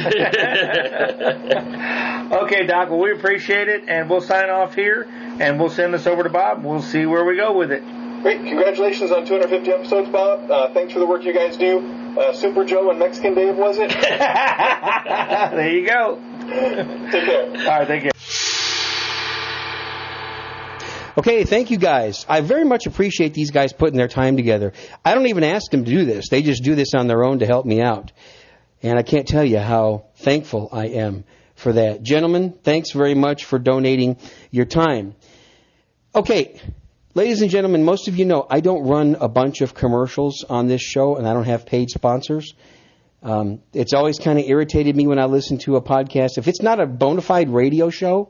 Okay, Doc. Well, we appreciate it, and we'll sign off here, and we'll send this over to Bob. We'll see where we go with it. Great. Congratulations on 250 episodes, Bob. Thanks for the work you guys do. Super Joe and Mexican Dave, was it? There you go. Take care. All right, thank you. Okay, thank you guys. I very much appreciate these guys putting their time together. I don't even ask them to do this. They just do this on their own to help me out. And I can't tell you how thankful I am for that. Gentlemen, thanks very much for donating your time. Okay, ladies and gentlemen, most of you know I don't run a bunch of commercials on this show, and I don't have paid sponsors. It's always kind of irritated me when I listen to a podcast. If it's not a bona fide radio show,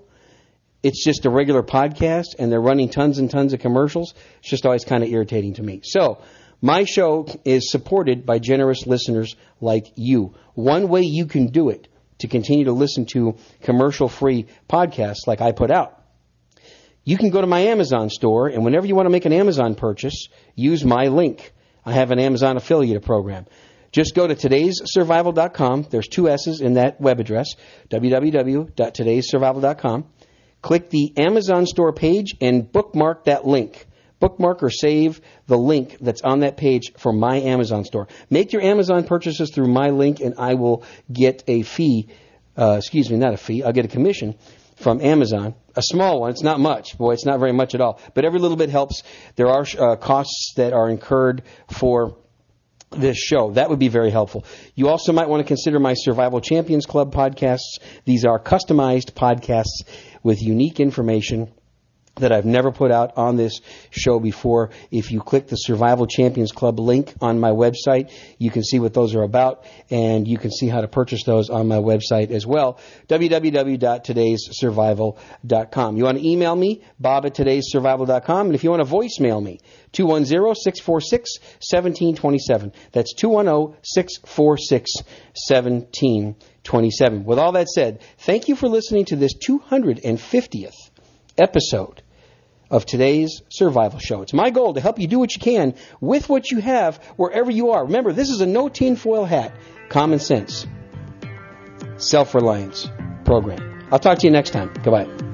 it's just a regular podcast, and they're running tons and tons of commercials. It's just always kind of irritating to me. So my show is supported by generous listeners like you. One way you can do it to continue to listen to commercial-free podcasts like I put out, you can go to my Amazon store, and whenever you want to make an Amazon purchase, use my link. I have an Amazon affiliate program. Just go to todaysurvival.com. There's two S's in that web address, www.todaysurvival.com. Click the Amazon store page and bookmark that link. Bookmark or save the link that's on that page for my Amazon store. Make your Amazon purchases through my link, and I will get a fee. I'll get a commission from Amazon. A small one. It's not much. Boy, it's not very much at all. But every little bit helps. There are costs that are incurred for this show. That would be very helpful. You also might want to consider my Survival Champions Club podcasts. These are customized podcasts with unique information that I've never put out on this show before. If you click the Survival Champions Club link on my website, you can see what those are about, and you can see how to purchase those on my website as well, www.todaysurvival.com. You want to email me, bob@todaysurvival.com, and if you want to voicemail me, 210-646-1727. That's 210-646-1727. With all that said, thank you for listening to this 250th episode of today's survival show. It's my goal to help you do what you can with what you have wherever you are. Remember, this is a no tinfoil hat, common sense, self-reliance program. I'll talk to you next time. Goodbye.